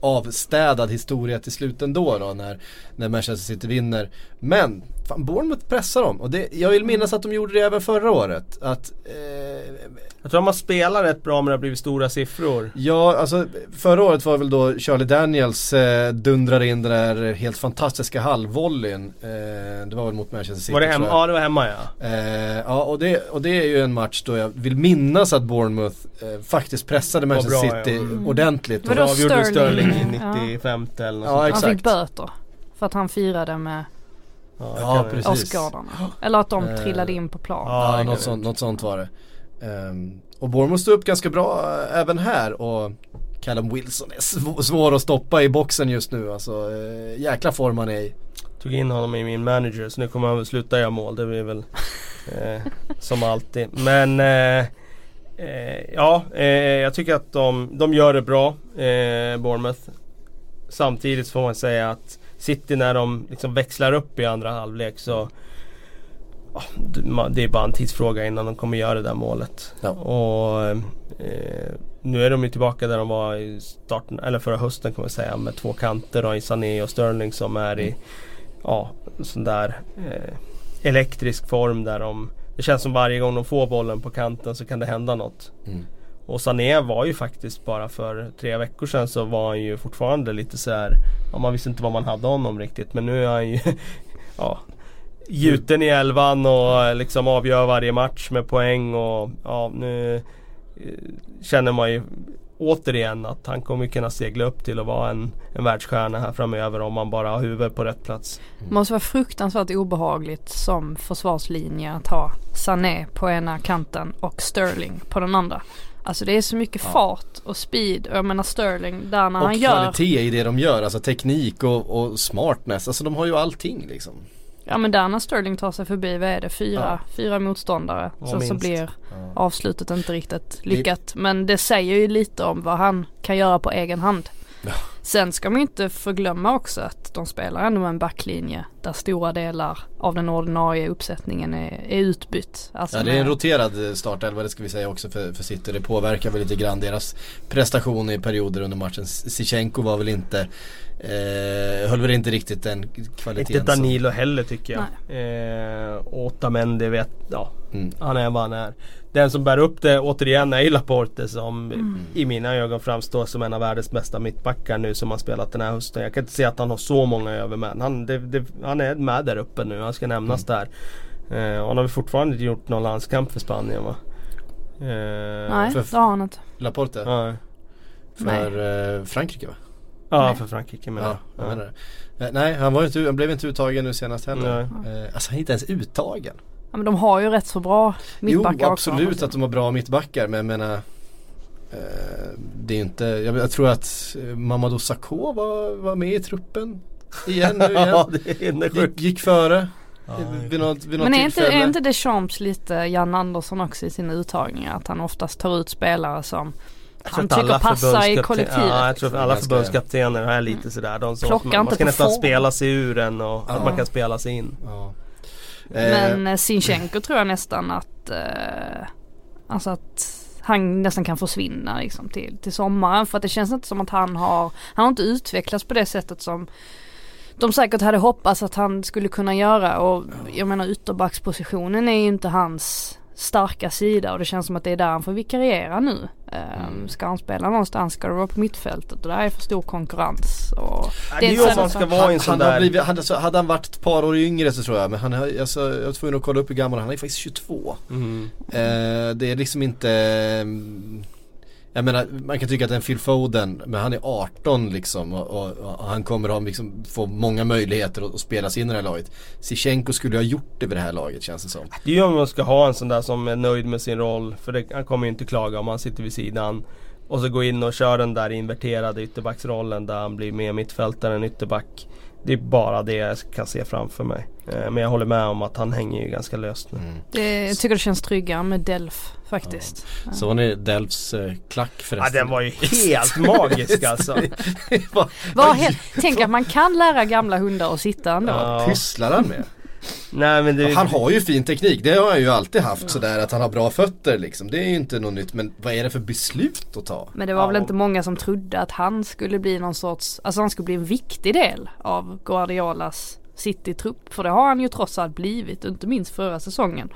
avstädad historia till slut ändå då, när, när Manchester City vinner. Men Fan, Bournemouth pressar dem. Och det, jag vill minnas att de gjorde det även förra året. Att, eh, jag tror att man spelar rätt bra men det har blivit stora siffror. Ja, alltså förra året var väl då Charlie Daniels eh, dundrade in den där helt fantastiska halvvolleyn. Eh, det var väl mot Manchester City. Var det hemma? Ja, det var hemma, ja. Eh, ja och, det, och det är ju en match då jag vill minnas att Bournemouth eh, faktiskt pressade Manchester bra, City ja. mm. ordentligt. Och avgjorde Sterling i nittiofem ja. eller något ja, exakt. Han fick böter för att han firade med... Ja, ja precis. Eller att de trillade in på plan. Ja, något sånt, något sånt var det. Um, och Bournemouth stod upp ganska bra även här. Och Callum Wilson är sv- svår att stoppa i boxen just nu. Alltså, uh, jäkla form han är i. Tog in honom i min manager, så nu kommer han väl sluta göra mål. Det blir väl uh, som alltid. Men uh, uh, ja, uh, jag tycker att de, de gör det bra, uh, Bournemouth. Samtidigt får man säga att City, när de liksom växlar upp i andra halvlek, så det är bara en tidsfråga innan de kommer göra det där målet. Ja. Och eh, nu är de ju tillbaka där de var i starten, eller förra hösten kan man säga, med två kanter och Sané och Sterling som är i ja, sån där eh, elektrisk form där de, det känns som varje gång de får bollen på kanten så kan det hända något. Mm. Och Sané var ju faktiskt bara för tre veckor sedan så var han ju fortfarande lite så här, ja, man visste inte vad man hade honom riktigt, men nu är han ju ja, gjuten i elvan och liksom avgör varje match med poäng och ja, nu känner man ju återigen att han kommer kunna segla upp till att vara en, en världsstjärna här framöver om man bara har huvudet på rätt plats. Mm. Det måste vara fruktansvärt obehagligt som försvarslinje att ha Sané på ena kanten och Sterling på den andra. Alltså det är så mycket ja. fart och speed. Och jag menar Sterling där när och han gör... Och kvalitet i det de gör. Alltså teknik och, och smartness. Alltså de har ju allting liksom. Ja, men där när Sterling tar sig förbi, vad är det? Fyra, ja. fyra motståndare. Och så, så blir ja. avslutet inte riktigt lyckat. Det... Men det säger ju lite om vad han kan göra på egen hand. Ja. Sen ska man inte förglömma också att de spelar ändå en backlinje där stora delar av den ordinarie uppsättningen är, är utbytt. Alltså ja, det är en roterad startelva, det ska vi säga också för, för City. Det påverkar väl lite grann deras prestation i perioder under matchen. Sichenko var väl inte eh, höll väl inte riktigt den kvaliteten. Inte Danilo som... heller tycker jag. Eh, Otamendi vet, ja, mm. han är vad han är. Den som bär upp det återigen är Laporte som mm. i mina ögon framstår som en av världens bästa mittbackar nu som har spelat den här hösten. Jag kan inte säga att han har så många över, men han, det, det, han är med där uppe nu. Han ska nämnas mm. där. Eh, han har fortfarande inte gjort någon landskamp för Spanien, va? Eh, Nej, för, det har han inte. Laporte? Ja. För eh, Frankrike, va? Ja, nej. För Frankrike menar jag. Ja, ja. menar det. Eh, nej, han, var inte, han blev inte uttagen nu senast heller. Eh, alltså han är inte ens uttagen. Ja, men de har ju rätt så bra mittbackar. Jo, absolut också. Att de har bra mittbackar, men jag menar, det är inte, jag, jag tror att Mamadou Sakho var, var med i truppen igen nu igen. det är gick, gick före ja, vid något, vid något men är inte, är inte Deschamps lite Jan Andersson också i sina uttagningar, att han oftast tar ut spelare som han tycker passar i kollektivet? Ja, jag tror att alla förbundskaptener är lite mm. sådär de som, man, man ska nästan form. spela sig ur en och ja. att man kan spela sig in ja. Men eh. Sinchenko tror jag nästan att eh, alltså att han nästan kan försvinna liksom till, till sommaren, för att det känns inte som att han har han har inte utvecklats på det sättet som de säkert hade hoppats att han skulle kunna göra. Och jag menar, ytterbackspositionen är ju inte hans starka sida, och det känns som att det är där han får vikariera nu. Um, ska han spela någonstans, ska det vara på mittfältet, och där är för stor konkurrens. Och det är han ska vara en sån där... Blivit, hade, hade han varit ett par år yngre så tror jag, men han, alltså, jag var tvungen att kolla upp hur gammal han är, faktiskt tjugotvå. Mm. Uh, det är liksom inte... Jag menar, man kan tycka att en Phil Foden, men han är arton liksom, och, och, och han kommer att liksom få många möjligheter att, att spela sig in i det här laget. Sichenko skulle ha gjort det vid det här laget, känns det som. Det är ju om man ska ha en sån där som är nöjd med sin roll, för det, han kommer ju inte klaga om han sitter vid sidan och så går in och kör den där inverterade ytterbacksrollen där han blir mer mittfältare än ytterback. Det är bara det jag kan se framför mig. Men jag håller med om att han hänger ju ganska löst nu. Mm. Det, jag tycker det känns tryggare med Delf faktiskt. Ja. Så var ni Delfs eh, klack förresten? Ja, den var ju helt magisk alltså. var, var helt, tänk att man kan lära gamla hundar att sitta ändå. Ja. Pysslar han med? Nej, men det... Han har ju fin teknik, det har han ju alltid haft ja. sådär, att han har bra fötter liksom. Det är ju inte något nytt, men vad är det för beslut att ta? Men det var ja. väl inte många som trodde att han skulle bli någon sorts, alltså han skulle bli en viktig del av Guardiolas City-trupp, för det har han ju trots allt blivit, inte minst förra säsongen.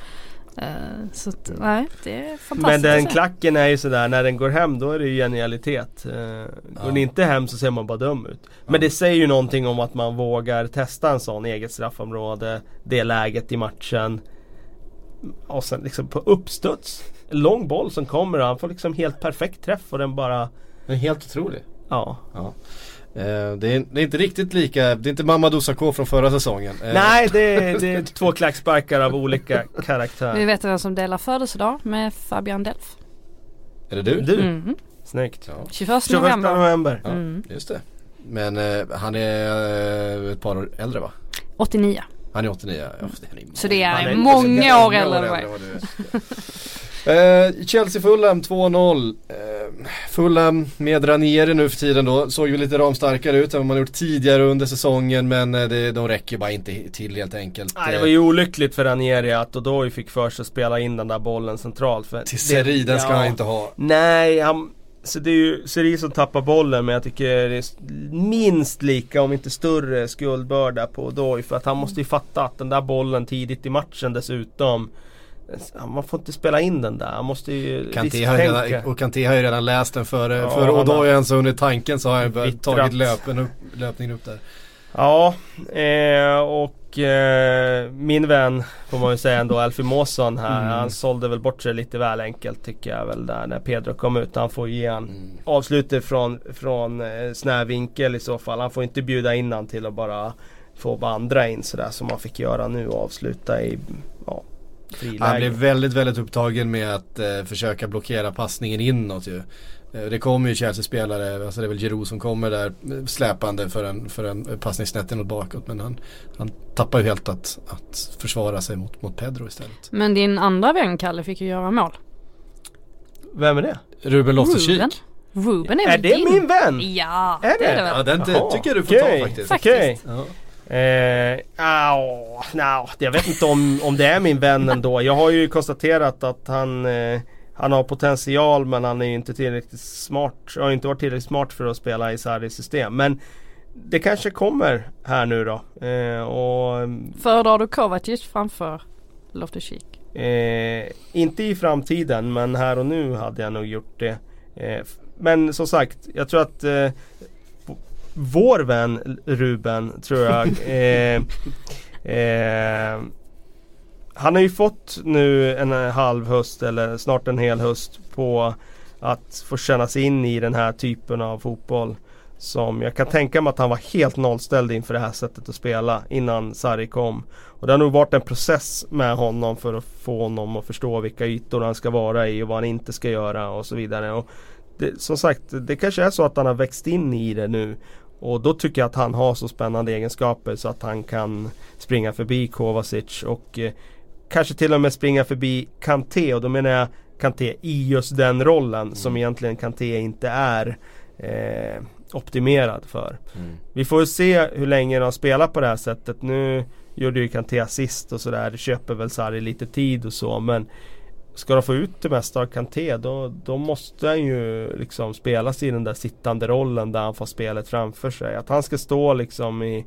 Uh, så att, nej, det är fantastiskt. Men den klacken är ju sådär, när den går hem då är det ju genialitet. Uh, ja. Går ni inte hem så ser man bara dum ut. Men ja. Det säger ju någonting om att man vågar testa en sån eget straffområde, det läget i matchen. Och sen liksom på uppstuds, lång boll som kommer och han får liksom helt perfekt träff och den bara... Den är helt otrolig. Ja. Ja. Uh, det, är, det är inte riktigt lika. Det är inte Mamadou Sakho från förra säsongen. uh. Nej, det är, det är två klacksparkar av olika karaktär. Vi vet vem som delar födelsedag med Fabian Delph. Är det du? Du? Mm-hmm. Snyggt, ja. tjugoförsta november ja, mm. Just det. Men uh, han är uh, ett par år äldre, va? åttionio. Han är åttionio, ja, det är många. Så det är, är många år äldre, va? Uh, Chelsea Fulham två noll. uh, Fulham med Ranieri nu för tiden då, såg ju lite ramstarkare ut än vad man gjort tidigare under säsongen, men det, de räcker bara inte till helt enkelt. Nej, det var ju olyckligt för Ranieri att och då fick för sig att spela in den där bollen centralt för till Seri, den ska ja, han inte ha. Nej, han, så det är ju Seri som tappar bollen, men jag tycker det är minst lika om inte större skuldbörda på Doy, för att han måste ju fatta att den där bollen tidigt i matchen dessutom, man får inte spela in den där. Man måste ju Kanté har redan, och Kanté har ju redan läst den för, ja, för och då är han så under tanken så har jag börjat tagit löpen upp, löpningen upp där. Ja, eh, och eh, min vän får man ju säga ändå, Alfie Måsson här, mm. han sålde väl bort sig lite väl enkelt tycker jag väl där när Pedro kom ut. Han får ge en mm. avslutet från, från snävinkel i så fall. Han får inte bjuda innan till att bara få andra in sådär som man fick göra nu och avsluta i ja, friläge. Han blev väldigt, väldigt upptagen med att eh, försöka blockera passningen inåt ju. Eh, det kommer ju Chelsea-spelare, alltså det är väl Giroud som kommer där släpande för en, för en passningsnätten och bakåt, men han, han tappar ju helt att, att försvara sig mot, mot Pedro istället. Men din andra vän, Kalle, fick ju göra mål. Vem är det? Ruben Loftus-Cheek. Ruben. Ruben är, är det din? Min vän? Ja, är det? Det är det väl. Ja, den t- Aha, tycker du får okay. ta faktiskt. Faktiskt. Okay. Ja. Eh, oh, no, jag vet inte om, om det är min vän ändå. Jag har ju konstaterat att han, eh, han har potential, men han är ju inte tillräckligt smart. Jag har inte varit tillräckligt smart för att spela i Sarris system. Men det kanske kommer här nu då. eh, och, Föredrar du Kovacic framför Loftus-Cheek? Eh, inte i framtiden, men här och nu hade jag nog gjort det. eh, Men som sagt, jag tror att eh, vår vän Ruben, tror jag, eh, eh, han har ju fått nu en halv höst eller snart en hel höst på att få känna sig in i den här typen av fotboll, som jag kan tänka mig att han var helt nollställd inför det här sättet att spela innan Sarri kom. Och det har nog varit en process med honom för att få honom att förstå vilka ytor han ska vara i och vad han inte ska göra och så vidare. Och det, som sagt, det kanske är så att han har växt in i det nu. Och då tycker jag att han har så spännande egenskaper så att han kan springa förbi Kovacic och eh, kanske till och med springa förbi Kanté. Och då menar jag Kanté i just den rollen mm. som egentligen Kanté inte är eh, optimerad för. Mm. Vi får ju se hur länge de spelar på det här sättet. Nu gjorde ju Kanté assist och sådär. Det köper väl Sarri lite tid och så, men ska de få ut det mesta av Kanté då, då måste han ju liksom spelas i den där sittande rollen där han får spelet framför sig. Att han ska stå liksom i,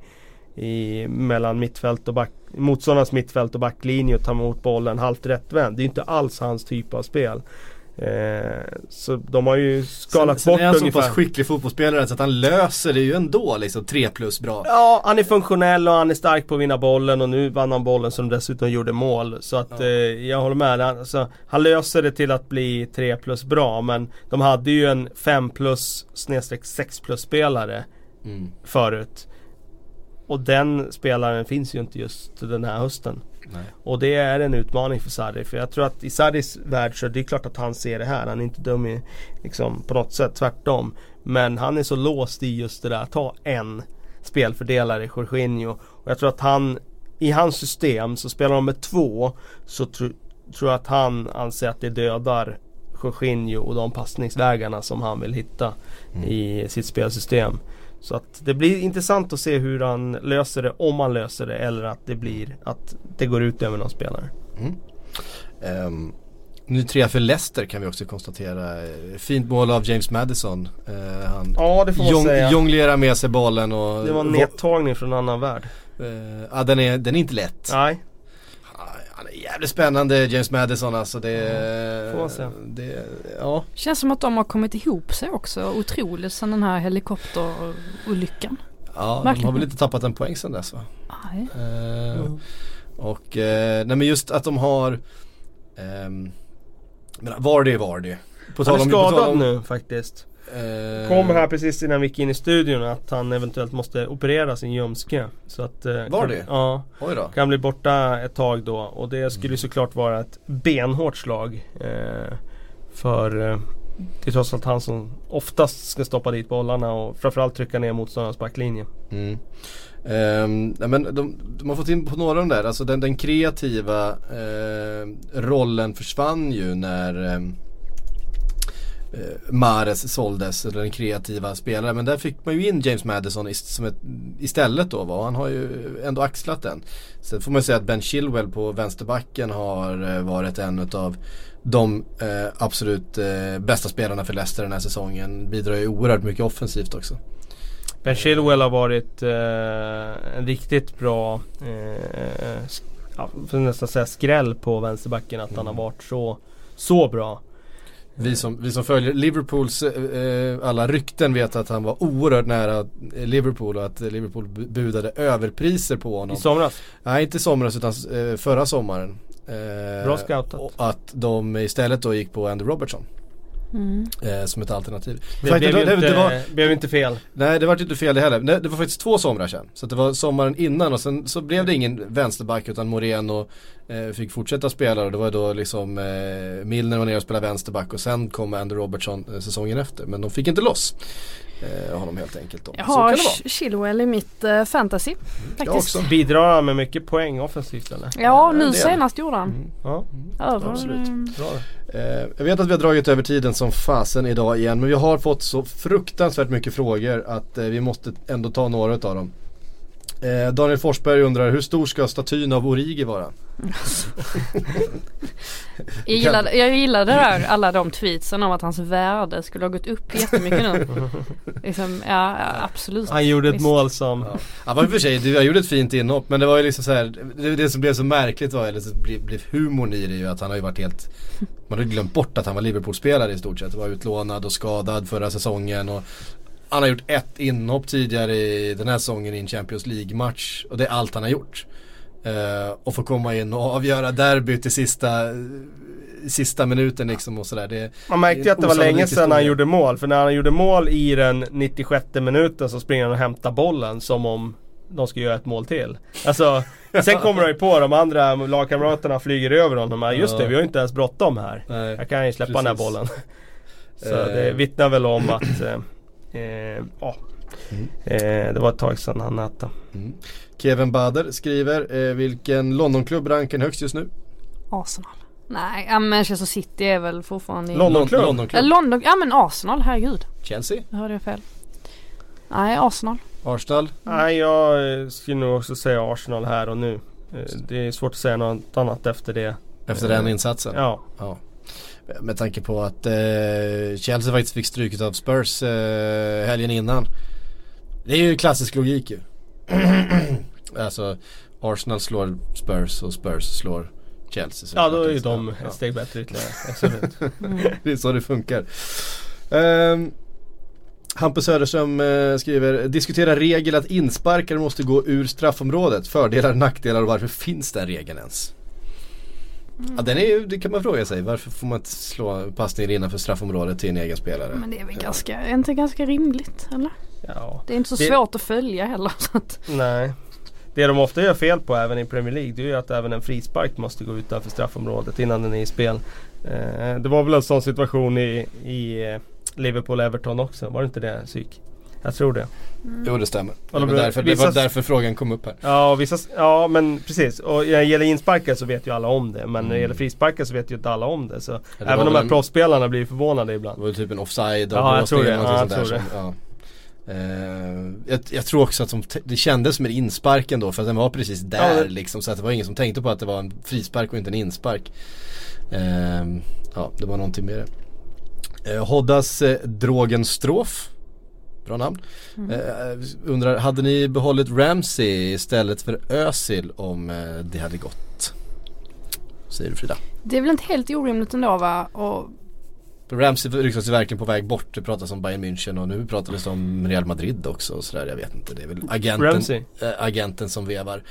i mellan mittfält och back, motståndarnas mittfält och backlinje och ta emot bollen halvt rättvänd. Det är inte alls hans typ av spel. Eh, så de har ju skalat sen, bort ungefär. Sen är han ungefär så pass skicklig fotbollsspelare så att han löser det ju ändå liksom tre plus bra. Ja, han är funktionell och han är stark på att vinna bollen, och nu vann han bollen som de dessutom gjorde mål. Så att ja. eh, jag håller med. Alltså, han löser det till att bli tre plus bra, men de hade ju en fem plus snedstreck sex plus spelare mm. förut. Och den spelaren finns ju inte just den här hösten. Nej. Och det är en utmaning för Sarri, för jag tror att i Sarris värld så är det klart att han ser det här, han är inte dum i, liksom, på något sätt, tvärtom, men han är så låst i just det där att ta en spelfördelare, Jorginho, och jag tror att han i hans system så spelar de med två, så tr- tror jag att han anser att det dödar Jorginho och de passningsvägarna som han vill hitta mm. i sitt spelsystem. Så att det blir intressant att se hur han löser det, om han löser det, eller att det blir att det går ut över någon spelare. Mm. Um, ny trea för Leicester kan vi också konstatera. Fint mål av James Maddison. Uh, han ja, det får man jong- säga. Jonglerar med sig bollen. Och det var en nedtagning från en annan värld. Uh, ja, den är, den är inte lätt. Nej. Han är jävligt spännande, James Madison, alltså det, mm. det ja. Känns som att de har kommit ihop sig också otroligt sen den här helikopterolyckan. Ja, verkligen. De har väl inte tappat en poäng sen dess, va? Nej. Uh, mm. Och uh, nej, men just att de har um, var det var det. På tal om, han är skadad om, nu faktiskt. Kom här precis innan vi gick in i studion att han eventuellt måste operera sin ljumske, så att var det? Kan, ja, kan bli borta ett tag då, och det skulle mm. såklart vara ett benhårt slag eh, för eh, det är trots allt han som oftast ska stoppa dit bollarna och framförallt trycka ner motståndarnas backlinje. Mm. Um, nej, men de, de har fått in på några av de där, alltså den, den kreativa eh, rollen försvann ju när eh, Mares såldes, eller den kreativa spelaren, men där fick man ju in James Madison ist- som ett, istället då, va? Han har ju ändå axlat den. Sen får man säga att Ben Chilwell på vänsterbacken har varit en av de eh, absolut eh, bästa spelarna för Leicester den här säsongen, bidrar ju oerhört mycket offensivt också. Ben Chilwell har varit eh, en riktigt bra eh, sk- ja, för nästan säga skräll på vänsterbacken att mm. han har varit så, så bra. Vi som, vi som följer Liverpools eh, alla rykten vet att han var oerhört nära Liverpool och att Liverpool budade överpriser på honom. I somras? Nej, inte i somras utan eh, förra sommaren. Eh, Bra scoutat. Och att de istället då gick på Andy Robertson. Mm. Eh, som ett alternativ. Det, det, blev, det, det, inte, det var, blev inte fel. Nej, det var inte fel heller. Nej, det var faktiskt två somrar sedan. Så det var sommaren innan och sen så blev det ingen vänsterback utan Moreno eh, fick fortsätta spela, och det var då liksom eh, Milner var nere och spelade vänsterback och sen kom Andrew Robertson eh, säsongen efter, men de fick inte loss eh, honom helt enkelt. Då. Jag så har Chilwell i mitt eh, fantasy faktiskt. Jag bidrar med mycket poäng offensivt eller? Ja, nu senast gjorde han. Mm. Ja, över. Absolut. Bra. Jag vet att vi har dragit över tiden som fasen idag igen, men vi har fått så fruktansvärt mycket frågor att vi måste ändå ta några av dem. Daniel Forsberg undrar, hur stor ska statyn av Origi vara? jag, gillade, jag gillade där alla de tweetsen om att hans värde skulle ha gått upp jättemycket nu. Liksom, ja, absolut. Han gjorde ett Visst. mål som... Ja. Ja, för sig, du, jag gjorde ett fint inhopp, men det var ju liksom så här, det, det som blev så märkligt var, eller så blev, blev humorn i det ju, att han har ju varit helt... Man har glömt bort att han var Liverpool-spelare i stort sett. Han var utlånad och skadad förra säsongen och... Han har gjort ett inhopp tidigare i den här säsongen i en Champions League-match. Och det är allt han har gjort. Uh, och få komma in och avgöra derbyt i sista, sista minuten liksom och sådär. Det, man märkte ju att det var länge sedan han gjorde mål. För när han gjorde mål i den nittiosjätte minuten så springer han och hämtar bollen som om de ska göra ett mål till. Alltså, sen kommer de ju på de andra lagkamraterna flyger över honom. Här, just det, vi har ju inte ens bråttom här. Nej, jag kan ju släppa precis. Den här bollen. Så uh, det vittnar väl om att... Uh, Eh, oh. mm. eh, det var ett tag sedan han nätta. Mm. Kevin Bader skriver eh, vilken Londonklubb rankar högst just nu? Arsenal. Nej, ja, Manchester City är väl fortfarande Londonklubb. Londonklubb. Eh, London, ja men Arsenal, herregud. Chelsea? Jag hörde jag fel? Nej, Arsenal. Arsenal? Mm. Nej, jag skulle nog också säga Arsenal här och nu. Eh, det är svårt att säga något annat efter det. Efter den insatsen? Ja. Ja. Med tanke på att eh, Chelsea faktiskt fick stryket av Spurs eh, helgen innan. Det är ju klassisk logik ju. Alltså Arsenal slår Spurs och Spurs slår Chelsea. Ja, då är ju de ett ja. steg bättre ytterligare. Det är så det funkar. um, Hampus Söderström eh, skriver, diskutera regel att insparkare måste gå ur straffområdet. Fördelar, nackdelar och varför finns den regeln ens? Ja, den är ju, det kan man fråga sig. Varför får man inte slå passningen innanför straffområdet till en egen spelare? Men det är väl ja. ganska, inte ganska rimligt, eller? Ja. Det är inte så det... svårt att följa heller. Så att... Nej. Det de ofta gör fel på även i Premier League, det är ju att även en frispark måste gå utanför straffområdet innan den är i spel. Eh, det var väl en sån situation i, i Liverpool-Everton också, var det inte det, Syk? Jag tror det. Mm. Jo, det stämmer. Det var, därför, det var därför frågan kom upp här. Ja, vissa, ja men precis. Och när det gäller insparkar så vet ju alla om det. Men mm. när det gäller frisparkar så vet ju inte alla om det. Så det även de här en... proffsspelarna blir förvånade ibland. Det var ju typ en offside. Ja, jag tror det. Ja, jag, tror det. Som, ja. Uh, jag, jag tror också att som te- det kändes med insparken då. För att den var precis där. Ja, det... liksom, så att det var ingen som tänkte på att det var en frispark och inte en inspark. Uh, ja, det var någonting med det. Uh, Hoddas uh, Drogenstråf. Bra namn. Mm. Uh, undrar, hade ni behållit Ramsey istället för Özil om uh, det hade gått? Säger du, Frida? Det är väl inte helt orimligt ändå, va? Och... Ramsey ryktas ju verkligen på väg bort. Det pratas om Bayern München och nu pratades om Real Madrid också och sådär, jag vet inte. Det är väl agenten, äh, agenten som vevar.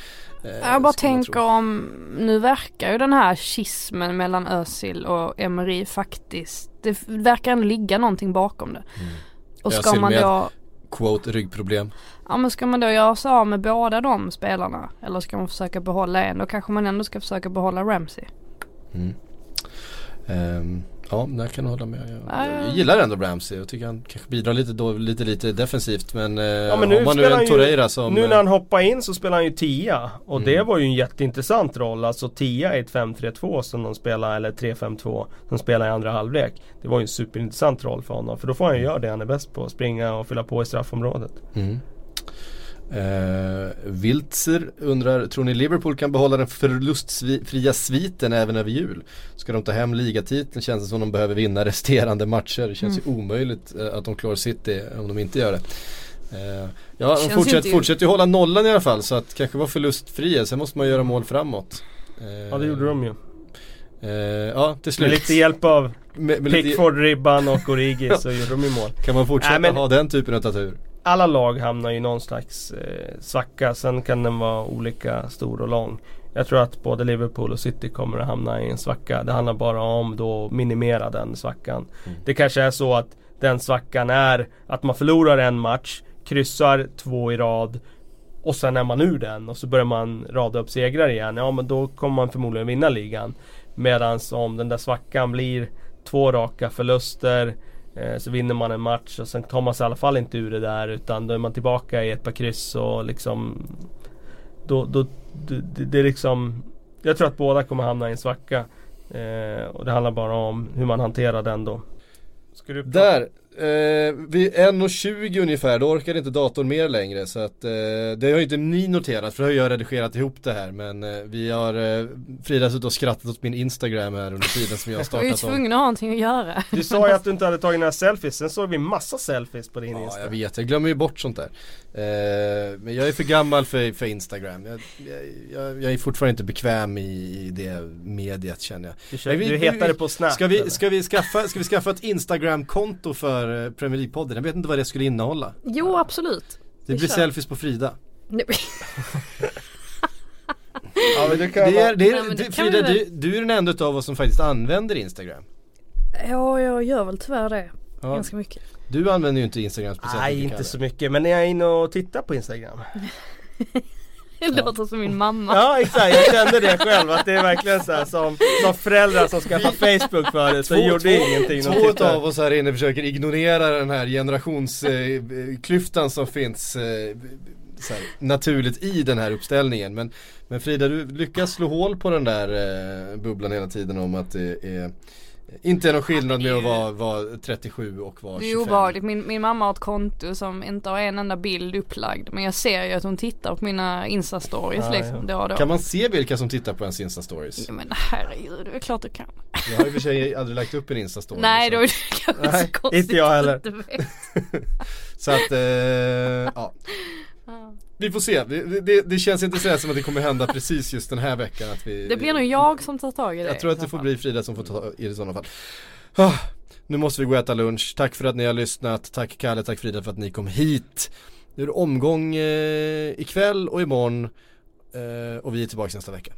Äh, jag bara tänker om, nu verkar ju den här schismen mellan Özil och Emery faktiskt, det verkar ändå ligga någonting bakom det. Mm. Och ska man då, quote, ryggproblem. Ja, men ska man då göra så här med båda de spelarna? Eller ska man försöka behålla en? Då kanske man ändå ska försöka behålla Ramsey. Mm. Um, ja, där kan jag hålla med. Jag, uh. jag gillar ändå Ramsey. Jag tycker han kanske bidrar lite, då, lite, lite defensivt. Men, uh, ja, men nu, man nu, en Torreira som, nu när han hoppar in så spelar han ju tia. Och mm. det var ju en jätteintressant roll. Alltså tia är ett fem tre två som de spelar, eller tre fem två som spelar i andra halvlek. Det var ju en superintressant roll för honom. För då får han ju göra det han är bäst på. Springa och fylla på i straffområdet. Mm. Uh, Wiltzer undrar, tror ni Liverpool kan behålla den förlustfria sviten även över jul? Ska de ta hem ligatiteln? Känns det som de behöver vinna resterande matcher. Det känns mm. ju omöjligt uh, att de klarar City om de inte gör det. Uh, ja, de fortsätter, fortsätter ju hålla nollan i alla fall, så att kanske vara förlustfria. Sen måste man göra mål framåt. uh, Ja, det gjorde de ju. Uh, ja, till slut. Med lite hjälp av Pickford, Ribban och Origi så gjorde de ju mål. Kan man fortsätta äh, men... ha den typen av tatur? Alla lag hamnar i någon slags eh, svacka. Sen kan den vara olika stor och lång. Jag tror att både Liverpool och City kommer att hamna i en svacka. Det handlar bara om då att minimera den svackan. Mm. Det kanske är så att den svackan är att man förlorar en match, kryssar två i rad och sen är man ur den och så börjar man rada upp segrar igen. Ja, men då kommer man förmodligen vinna ligan. Medan om den där svackan blir två raka förluster, så vinner man en match och sen tar man sig i alla fall inte ur det där, utan då är man tillbaka i ett par kryss och liksom då, då, det, det är liksom, jag tror att båda kommer hamna i en svacka, eh, och det handlar bara om hur man hanterar den då. Ska du där eh, vid en och tjugo ungefär, då orkar inte datorn mer längre, så att eh, det har ju inte ni noterat, för jag har ju redigerat ihop det här, men eh, vi har eh, Frida suttit och skrattat åt min Instagram här under tiden som jag har startat. Jag är tvungen att ha någonting att göra. Du sa ju att du inte hade tagit några selfies, sen såg vi massa selfies på din ja, Instagram. Jag vet, jag glömmer ju bort sånt där. eh, Men jag är för gammal för, för Instagram. jag, jag, jag är fortfarande inte bekväm i, i det mediet, känner jag. Du, kör, vi, du hetar det på Snap. Ska vi, ska vi, skaffa, ska vi skaffa ett Instagram-konto för Premier League-podden? Jag vet inte vad det skulle innehålla. Jo, absolut. Det blir selfies på Frida. Ja, men det kan det är, det är, nej, det Frida, du, du är den enda av oss som faktiskt använder Instagram. Ja, jag gör väl tyvärr det. Ja. Ganska mycket. Du använder ju inte Instagram speciellt. Nej, inte så mycket. Men när jag är inne och tittar på Instagram. Det låter ja. som min mamma. Ja, exakt. Jag kände det själv. Att det är verkligen så här som, som föräldrar som skaffar Facebook för det. Så två, gjorde två, ingenting. Två de av oss här inne försöker ignorera den här generationsklyftan eh, som finns eh, så här, naturligt i den här uppställningen. Men, men Frida, du lyckas slå hål på den där eh, bubblan hela tiden om att det är... Inte är någon skillnad med att vara, vara trettiosju och vara tjugofem. Det är obehagligt. Min, min mamma har ett konto som inte har en enda bild upplagd. Men jag ser ju att hon tittar på mina Insta-stories. Ah, liksom, ja. då då. Kan man se vilka som tittar på ens Insta-stories? Ja, men herregud, det är klart du kan. Jag har ju för sig aldrig lagt upp en Insta-story. Nej, då är det kanske nej, så konstigt. Inte jag heller. Så att, eh, ja. Vi får se, det, det, det känns inte så som att det kommer hända precis just den här veckan att vi, det blir nog jag som tar tag i det. Jag tror att det får bli Frida som får ta tag i det i sådana fall. ah, Nu måste vi gå och äta lunch. Tack för att ni har lyssnat, tack Kalle, tack Frida för att ni kom hit. Nu är det omgång eh, ikväll och imorgon eh, och vi är tillbaka nästa vecka.